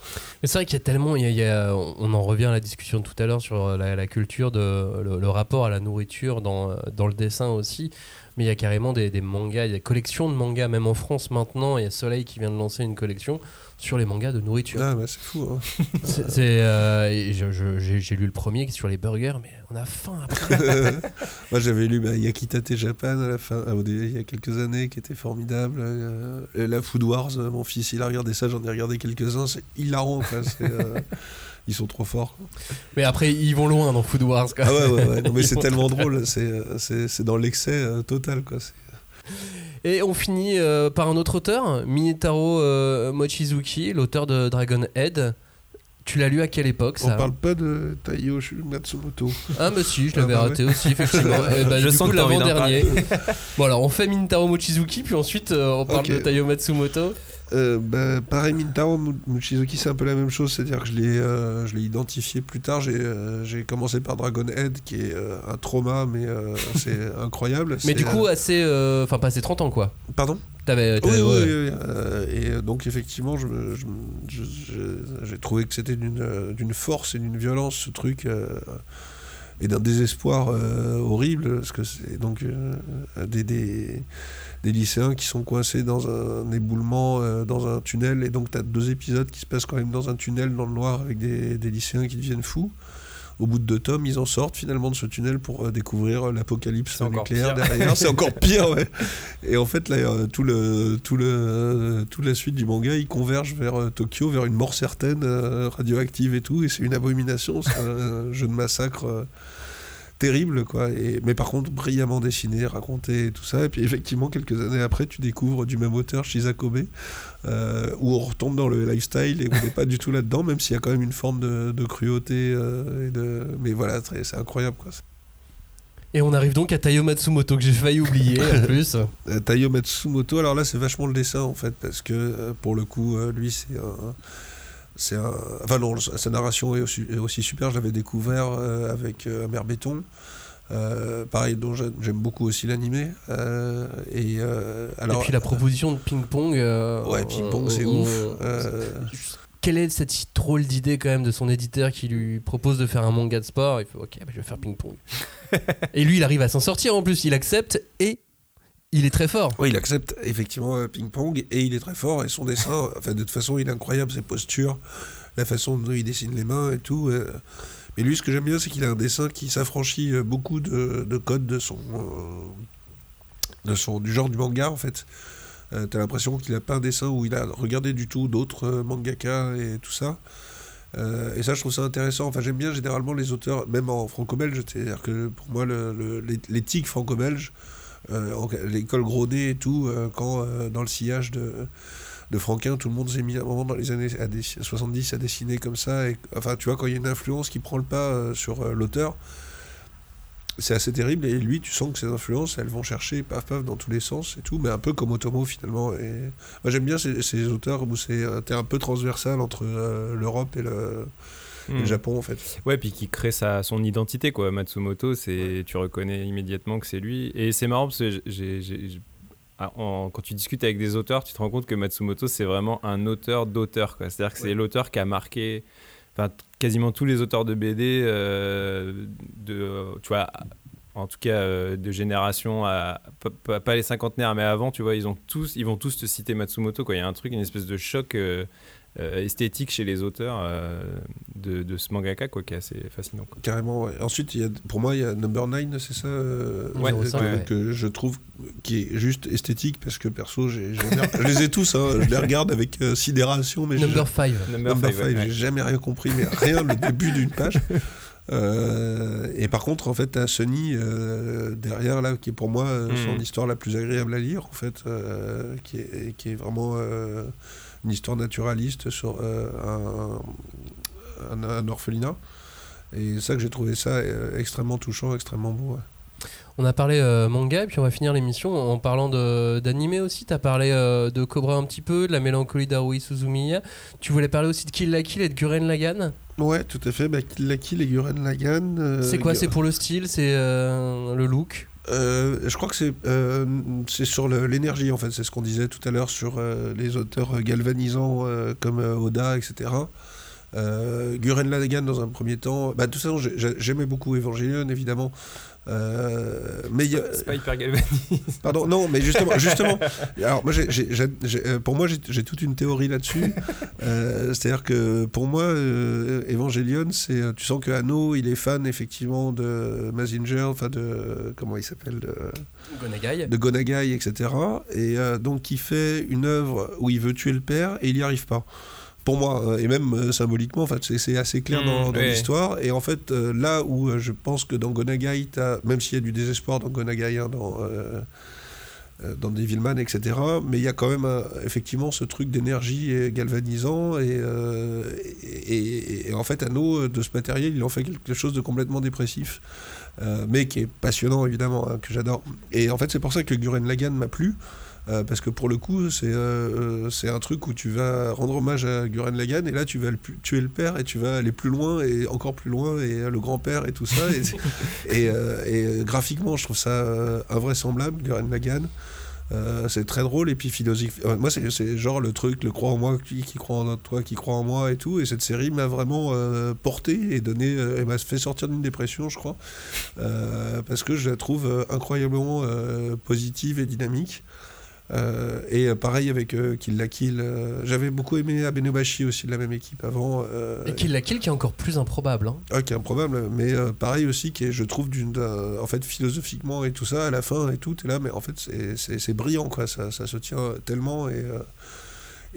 Mais c'est vrai qu'il y a tellement. Il y a, il y a, on en revient à la discussion de tout à l'heure sur la, la culture, de, le, le rapport à la nourriture dans, dans le dessin aussi. Mais il y a carrément des, des mangas, il y a des collections de mangas, même en France maintenant, il y a Soleil qui vient de lancer une collection sur les mangas de nourriture. Ah bah c'est fou hein. c'est, c'est, euh, je, je, j'ai, j'ai lu le premier sur les burgers, mais on a faim après. Moi j'avais lu bah, Yakitate Japan à la fin, ah, il y a quelques années, qui était formidable. Euh, la Food Wars, mon fils il a regardé ça, j'en ai regardé quelques-uns, c'est hilarant quoi, c'est... Euh... Ils sont trop forts. Mais après, ils vont loin dans Food Wars. Quoi. Ah ouais, ouais, ouais. Non, mais c'est tellement drôle. C'est, c'est, c'est dans l'excès euh, total. Quoi. C'est... Et on finit euh, par un autre auteur, Minetaro euh, Mochizuki, l'auteur de Dragon Head. Tu l'as lu à quelle époque ça ? On parle pas de Taiyo Matsumoto. Ah bah si, je l'avais ah bah raté ouais. aussi, effectivement. Et bah, je du sens coup, l'avant-dernier. Bon alors, on fait Minetaro Mochizuki, puis ensuite euh, on parle okay. de Taiyo Matsumoto. Euh, bah, pareil, Minetaro Mochizuki, c'est un peu la même chose, c'est-à-dire que je l'ai, euh, je l'ai identifié plus tard. J'ai, euh, j'ai commencé par Dragon Head, qui est euh, un trauma, mais euh, c'est incroyable. Mais c'est, du coup, euh... assez, enfin euh, pas assez trente ans, quoi. Pardon ? T'avais, t'avais, oui, ouais. oui, oui, oui. Euh, et donc effectivement, je, je, je, je, j'ai trouvé que c'était d'une, d'une force et d'une violence, ce truc, euh, et d'un désespoir euh, horrible, parce que c'est donc euh, des, des, des lycéens qui sont coincés dans un éboulement, euh, dans un tunnel, et donc t'as deux épisodes qui se passent quand même dans un tunnel, dans le noir, avec des, des lycéens qui deviennent fous. Au bout de deux tomes, ils en sortent finalement de ce tunnel pour euh, découvrir l'apocalypse nucléaire derrière. C'est encore pire, ouais. Et en fait, là, euh, tout le, tout le, euh, toute la suite du manga, ils convergent vers euh, Tokyo, vers une mort certaine, euh, radioactive et tout. Et c'est une abomination, c'est un jeu de massacre euh, terrible, quoi. Et, mais par contre, brillamment dessiné, raconté, et tout ça. Et puis effectivement, quelques années après, tu découvres du même auteur, Shizakobe, Euh, où on retombe dans le lifestyle et on n'est pas du tout là-dedans, même s'il y a quand même une forme de, de cruauté. Euh, et de... Mais voilà, c'est, c'est incroyable, quoi. Et on arrive donc à Taiyo Matsumoto, que j'ai failli oublier en plus. Taiyo Matsumoto, alors là, c'est vachement le dessin, en fait, parce que pour le coup, lui, c'est un... C'est un... Enfin non, sa narration est aussi, est aussi super, je l'avais découvert avec Amer Béton. Euh, pareil, dont j'aime beaucoup aussi l'animé. Euh, et, euh, alors, et puis la proposition de Ping-Pong. Euh, ouais, Ping-Pong, euh, c'est euh, ouf. Euh, c'est... Quelle est cette drôle d'idée, quand même, de son éditeur qui lui propose de faire un manga de sport? Il fait ok, bah, je vais faire Ping-Pong. Et lui, il arrive à s'en sortir en plus. Il accepte et il est très fort. Oui, il accepte effectivement Ping-Pong et il est très fort. Et son dessin, enfin, de toute façon, il est incroyable. Ses postures, la façon dont il dessine les mains et tout. Euh... Mais lui, ce que j'aime bien, c'est qu'il a un dessin qui s'affranchit beaucoup de, de codes de son, euh, de son, du genre du manga, en fait. Euh, t'as l'impression qu'il a pas un dessin où il a regardé du tout d'autres euh, mangaka et tout ça. Euh, et ça, je trouve ça intéressant. Enfin, j'aime bien généralement les auteurs, même en franco-belge. C'est-à-dire que pour moi, le, le, l'éthique franco-belge, euh, l'école Gros-Nez et tout, euh, quand euh, dans le sillage de... de Franquin, tout le monde s'est mis à un moment dans les années soixante-dix à dessiner comme ça. Et, enfin, tu vois, quand il y a une influence qui prend le pas euh, sur euh, l'auteur, c'est assez terrible. Et lui, tu sens que ces influences, elles vont chercher paf paf dans tous les sens et tout, mais un peu comme Otomo finalement. Et moi, j'aime bien ces, ces auteurs où c'est euh, t'es un peu transversal entre euh, l'Europe et le, mmh. et le Japon, en fait. Ouais, puis qui crée sa son identité, quoi. Matsumoto, c'est ouais. Tu reconnais immédiatement que c'est lui. Et c'est marrant parce que j'ai, j'ai, j'ai... Ah, on, quand tu discutes avec des auteurs, tu te rends compte que Matsumoto, c'est vraiment un auteur d'auteur, quoi. C'est-à-dire que c'est ouais. l'auteur qui a marqué, enfin, t- quasiment tous les auteurs de B D, euh, de, tu vois, en tout cas euh, de génération, à, p- p- pas les cinquantenaires, mais avant, tu vois, ils, ont tous, ils vont tous te citer Matsumoto, quoi. Il y a un truc, une espèce de choc euh, euh, esthétique chez les auteurs euh, de, de ce mangaka, quoi, qui est assez fascinant, quoi. Carrément, ouais. Ensuite, il y a, pour moi, il y a Number neuf, c'est ça euh, ouais, euh, ça, que, ouais. que je trouve... qui est juste esthétique, parce que perso j'ai, j'ai... je les ai tous, hein. Je les regarde avec euh, sidération, mais Number cinq Number cinq, ouais. J'ai jamais rien compris, mais rien le début d'une page euh, et par contre en fait t'as Sunny euh, derrière là, qui est pour moi euh, mm. son histoire la plus agréable à lire, en fait, euh, qui, est, qui est vraiment euh, une histoire naturaliste sur euh, un, un, un orphelinat, et c'est ça que j'ai trouvé ça euh, extrêmement touchant, extrêmement beau, ouais. On a parlé euh, manga, et puis on va finir l'émission en parlant de, d'animé aussi. T'as parlé euh, de Cobra un petit peu, de la mélancolie d'Haruhi Suzumiya. Tu voulais parler aussi de Kill La Kill et de Gurren Lagann. Ouais, tout à fait. Bah, Kill La Kill et Gurren Lagann. Euh, c'est quoi Gur... C'est pour le style, c'est euh, le look. Euh, je crois que c'est euh, c'est sur le, l'énergie, en fait. C'est ce qu'on disait tout à l'heure sur euh, les auteurs galvanisants euh, comme euh, Oda, et cetera. Euh, Gurren Lagann dans un premier temps. Bah, de toute façon, j'aimais beaucoup Evangelion, évidemment. Euh, mais c'est, a... c'est pas hyper galvaniste. Pardon, non, mais justement, justement. Alors moi, j'ai, j'ai, j'ai, j'ai, pour moi, j'ai, j'ai toute une théorie là-dessus. Euh, c'est-à-dire que pour moi, euh, Evangelion, c'est, tu sens que Anno, il est fan effectivement de Mazinger, enfin de comment il s'appelle, de Go Nagai, de Go Nagai, et cetera. Et euh, donc il fait une œuvre où il veut tuer le père et il n'y arrive pas. Pour moi, et même symboliquement, en fait, c'est, c'est assez clair mmh, dans, dans oui. l'histoire. Et en fait, euh, là où euh, je pense que dans Go Nagai, t'as, même s'il y a du désespoir dans Go Nagai, hein, dans, euh, dans Devilman, et cetera, mais il y a quand même euh, effectivement ce truc d'énergie galvanisant. Et, euh, et, et, et en fait, Anno, de ce matériel, il en fait quelque chose de complètement dépressif, euh, mais qui est passionnant, évidemment, hein, que j'adore. Et en fait, c'est pour ça que Gurren Lagann m'a plu. Euh, parce que pour le coup, c'est, euh, c'est un truc où tu vas rendre hommage à Gurren Lagann, et là tu vas le, tuer le père, et tu vas aller plus loin, et encore plus loin, et le grand-père, et tout ça. Et, et, euh, et graphiquement, je trouve ça invraisemblable, Gurren Lagann. Euh, c'est très drôle et puis philosophique. Euh, moi, c'est, c'est genre le truc, le crois en moi, qui, qui croit en toi, qui croit en moi et tout. Et cette série m'a vraiment euh, porté et donné, euh, et m'a fait sortir d'une dépression, je crois, euh, parce que je la trouve euh, incroyablement euh, positive et dynamique. Euh, et euh, pareil avec euh, Kill La Kill. Euh, j'avais beaucoup aimé Abenobashi aussi de la même équipe avant. Euh, et Kill La Kill qui est encore plus improbable. Hein. Ah, qui est improbable, mais euh, pareil aussi qui est, je trouve, d'une, d'un, en fait philosophiquement et tout ça à la fin et tout. T'es là, mais en fait c'est, c'est, c'est brillant quoi. Ça, ça se tient tellement et euh,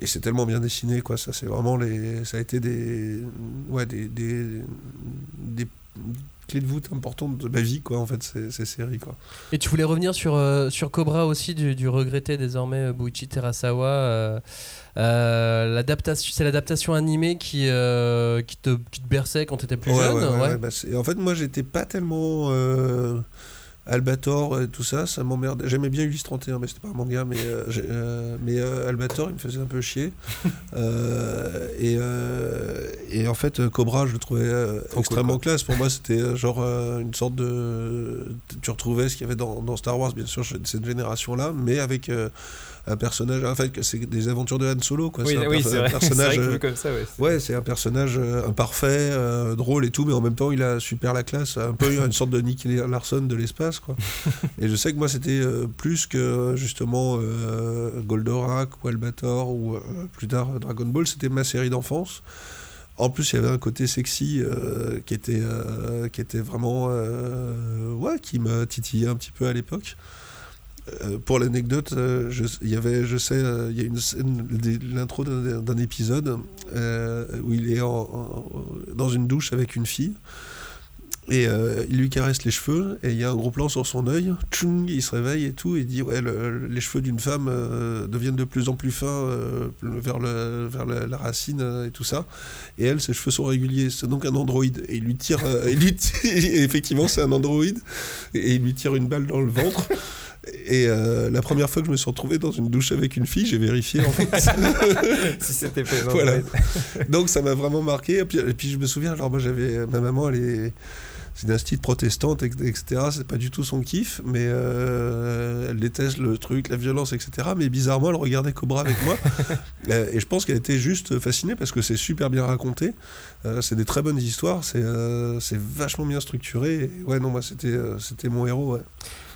et c'est tellement bien dessiné quoi. Ça c'est vraiment les, ça a été des ouais des des, des clé de voûte importante de ma vie quoi en fait ces, ces séries quoi. Et tu voulais revenir sur euh, sur Cobra aussi du, du regretté désormais Buichi Terasawa, euh, euh, l'adaptation c'est l'adaptation animée qui euh, qui te qui te berçait quand t'étais plus ouais, jeune. Ouais, ouais, ouais. Ouais, bah en fait moi j'étais pas tellement euh, Albator et tout ça, ça m'emmerdait. J'aimais bien Ulysse trente et un, mais c'était pas un manga, mais, euh, euh, mais euh, Albator, il me faisait un peu chier. euh, et, euh, et en fait, Cobra, je le trouvais euh, extrêmement cool, classe. Pour moi, c'était genre euh, une sorte de... Tu retrouvais ce qu'il y avait dans, dans Star Wars, bien sûr, cette génération-là, mais avec... Euh, un personnage, en fait, c'est des aventures de Han Solo, quoi. Oui, c'est un, oui, per- c'est vrai. Un personnage, c'est vrai que vu comme ça, ouais. C'est... ouais, c'est un personnage euh, imparfait, euh, drôle et tout, mais en même temps, il a super la classe, un peu une sorte de Nick Larson de l'espace, quoi. Et je sais que moi, c'était euh, plus que justement euh, Goldorak ou Albator ou euh, plus tard Dragon Ball, c'était ma série d'enfance. En plus, il y avait un côté sexy euh, qui était, euh, qui était vraiment, euh, ouais, qui me titillait un petit peu à l'époque. Euh, pour l'anecdote, euh, je, y avait, je sais, il euh, y a une scène, l'intro d'un, d'un épisode euh, où il est en, en, dans une douche avec une fille et euh, il lui caresse les cheveux et il y a un gros plan sur son œil, tchung, il se réveille et tout, et il dit ouais, le, les cheveux d'une femme euh, deviennent de plus en plus fins euh, vers, le, vers la, la racine euh, et tout ça, et elle ses cheveux sont réguliers, c'est donc un androïde, et il lui tire, euh, il lui tire effectivement c'est un androïde, et il lui tire une balle dans le ventre. Et euh, la première fois que je me suis retrouvé dans une douche avec une fille, j'ai vérifié en fait si c'était plaisant. Voilà. Donc ça m'a vraiment marqué. Et puis, et puis je me souviens, alors moi j'avais ma maman, elle est c'est une astide protestante, et cetera. C'est pas du tout son kiff, mais euh, elle déteste le truc, la violence, et cetera. Mais bizarrement, elle regardait Cobra avec moi. Et je pense qu'elle était juste fascinée parce que c'est super bien raconté. Euh, c'est des très bonnes histoires. C'est euh, c'est vachement bien structuré. Et ouais, non, moi c'était euh, c'était mon héros. Ouais.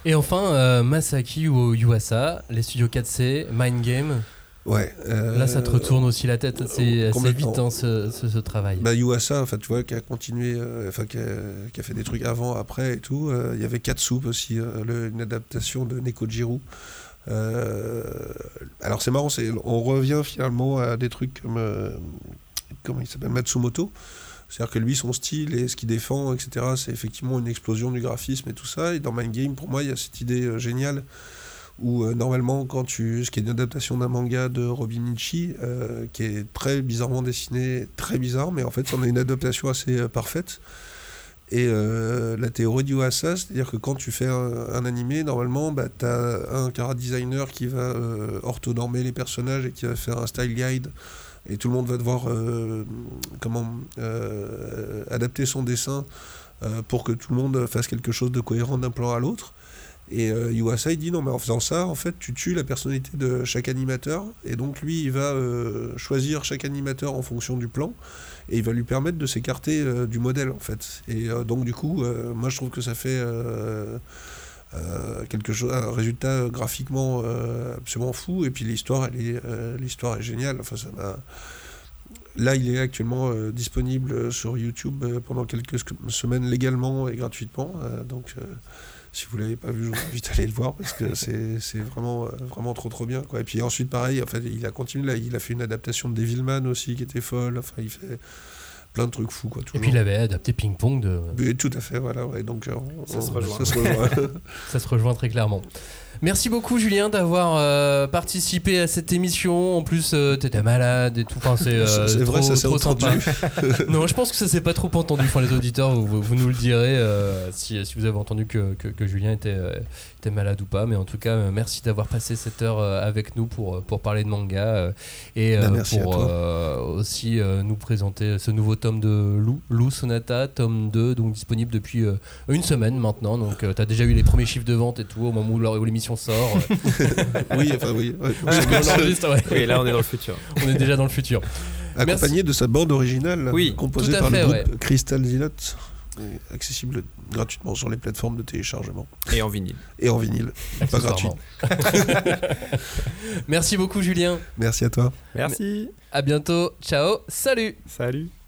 Et enfin, euh, Masaki Yuasa, les studios quatre C, Mind Game. Ouais. Euh, Là, ça te retourne aussi la tête assez, assez vite, hein, ce, ce, ce travail. Bah, Yuasa, enfin, tu vois, qui a continué, euh, enfin, qui a, qui a fait des trucs avant, après et tout. Il euh, y avait Katsuhiro aussi, euh, le, une adaptation de Nekojiro. Euh, alors, c'est marrant, c'est, on revient finalement à des trucs comme, euh, comment il s'appelle, Matsumoto. C'est-à-dire que lui, son style et ce qu'il défend, et cetera, c'est effectivement une explosion du graphisme et tout ça. Et dans Mind Game, pour moi, il y a cette idée euh, géniale où, euh, normalement, quand tu... ce qui est une adaptation d'un manga de Robinichi, euh, qui est très bizarrement dessiné, très bizarre, mais en fait, on a une adaptation assez euh, parfaite. Et euh, la théorie du Yuasa, c'est-à-dire que quand tu fais un, un animé, normalement, bah, tu as un chara-designer qui va euh, orthonormer les personnages et qui va faire un style guide. Et tout le monde va devoir euh, comment, euh, adapter son dessin euh, pour que tout le monde fasse quelque chose de cohérent d'un plan à l'autre. Et euh, Yuasa, il dit non, mais en faisant ça, en fait, tu tues la personnalité de chaque animateur. Et donc, lui, il va euh, choisir chaque animateur en fonction du plan. Et il va lui permettre de s'écarter euh, du modèle, en fait. Et euh, donc, du coup, euh, moi, je trouve que ça fait... Euh, Euh, quelque chose, un résultat graphiquement euh, absolument fou, et puis l'histoire, elle est, euh, l'histoire est géniale. Enfin, ça m'a... Là, il est actuellement euh, disponible sur YouTube euh, pendant quelques semaines légalement et gratuitement. Euh, donc, euh, si vous l'avez pas vu, je vous invite à aller le voir parce que c'est, c'est vraiment, euh, vraiment trop trop bien, quoi. Et puis ensuite, pareil, en fait, il a continué. Là, il a fait une adaptation de Devilman aussi qui était folle. Enfin, il fait plein de trucs fous, quoi, toujours. Et puis il avait adapté Ping-Pong de... Et tout à fait, voilà, ouais, donc on, ça, on, se rejoint. ça se rejoint. Ça se rejoint très clairement. Merci beaucoup Julien d'avoir euh, participé à cette émission. En plus, euh, t'étais malade et tout. Enfin, c'est euh, c'est trop, vrai, ça s'est entendu. Non, je pense que ça s'est pas trop entendu. Enfin, les auditeurs, vous, vous nous le direz euh, si, si vous avez entendu que, que, que Julien était, euh, était malade ou pas. Mais en tout cas, euh, merci d'avoir passé cette heure euh, avec nous pour, pour parler de manga euh, et euh, ben, pour euh, aussi euh, nous présenter ce nouveau tome de Lou, Lou Sonata, tome deux, donc disponible depuis euh, une semaine maintenant. Donc, euh, t'as déjà eu les premiers chiffres de vente et tout au moment où l'émission l'émission sort. oui, enfin oui. Ouais. On ouais. Oui, là on est dans le futur. On est déjà dans le futur. Accompagné Merci. de sa bande originale, oui, composée par fait, le groupe ouais. Crystal Zenith, accessible gratuitement sur les plateformes de téléchargement. Et en vinyle. Et en vinyle, pas gratuit. Merci beaucoup Julien. Merci à toi. Merci. À bientôt. Ciao. Salut. Salut.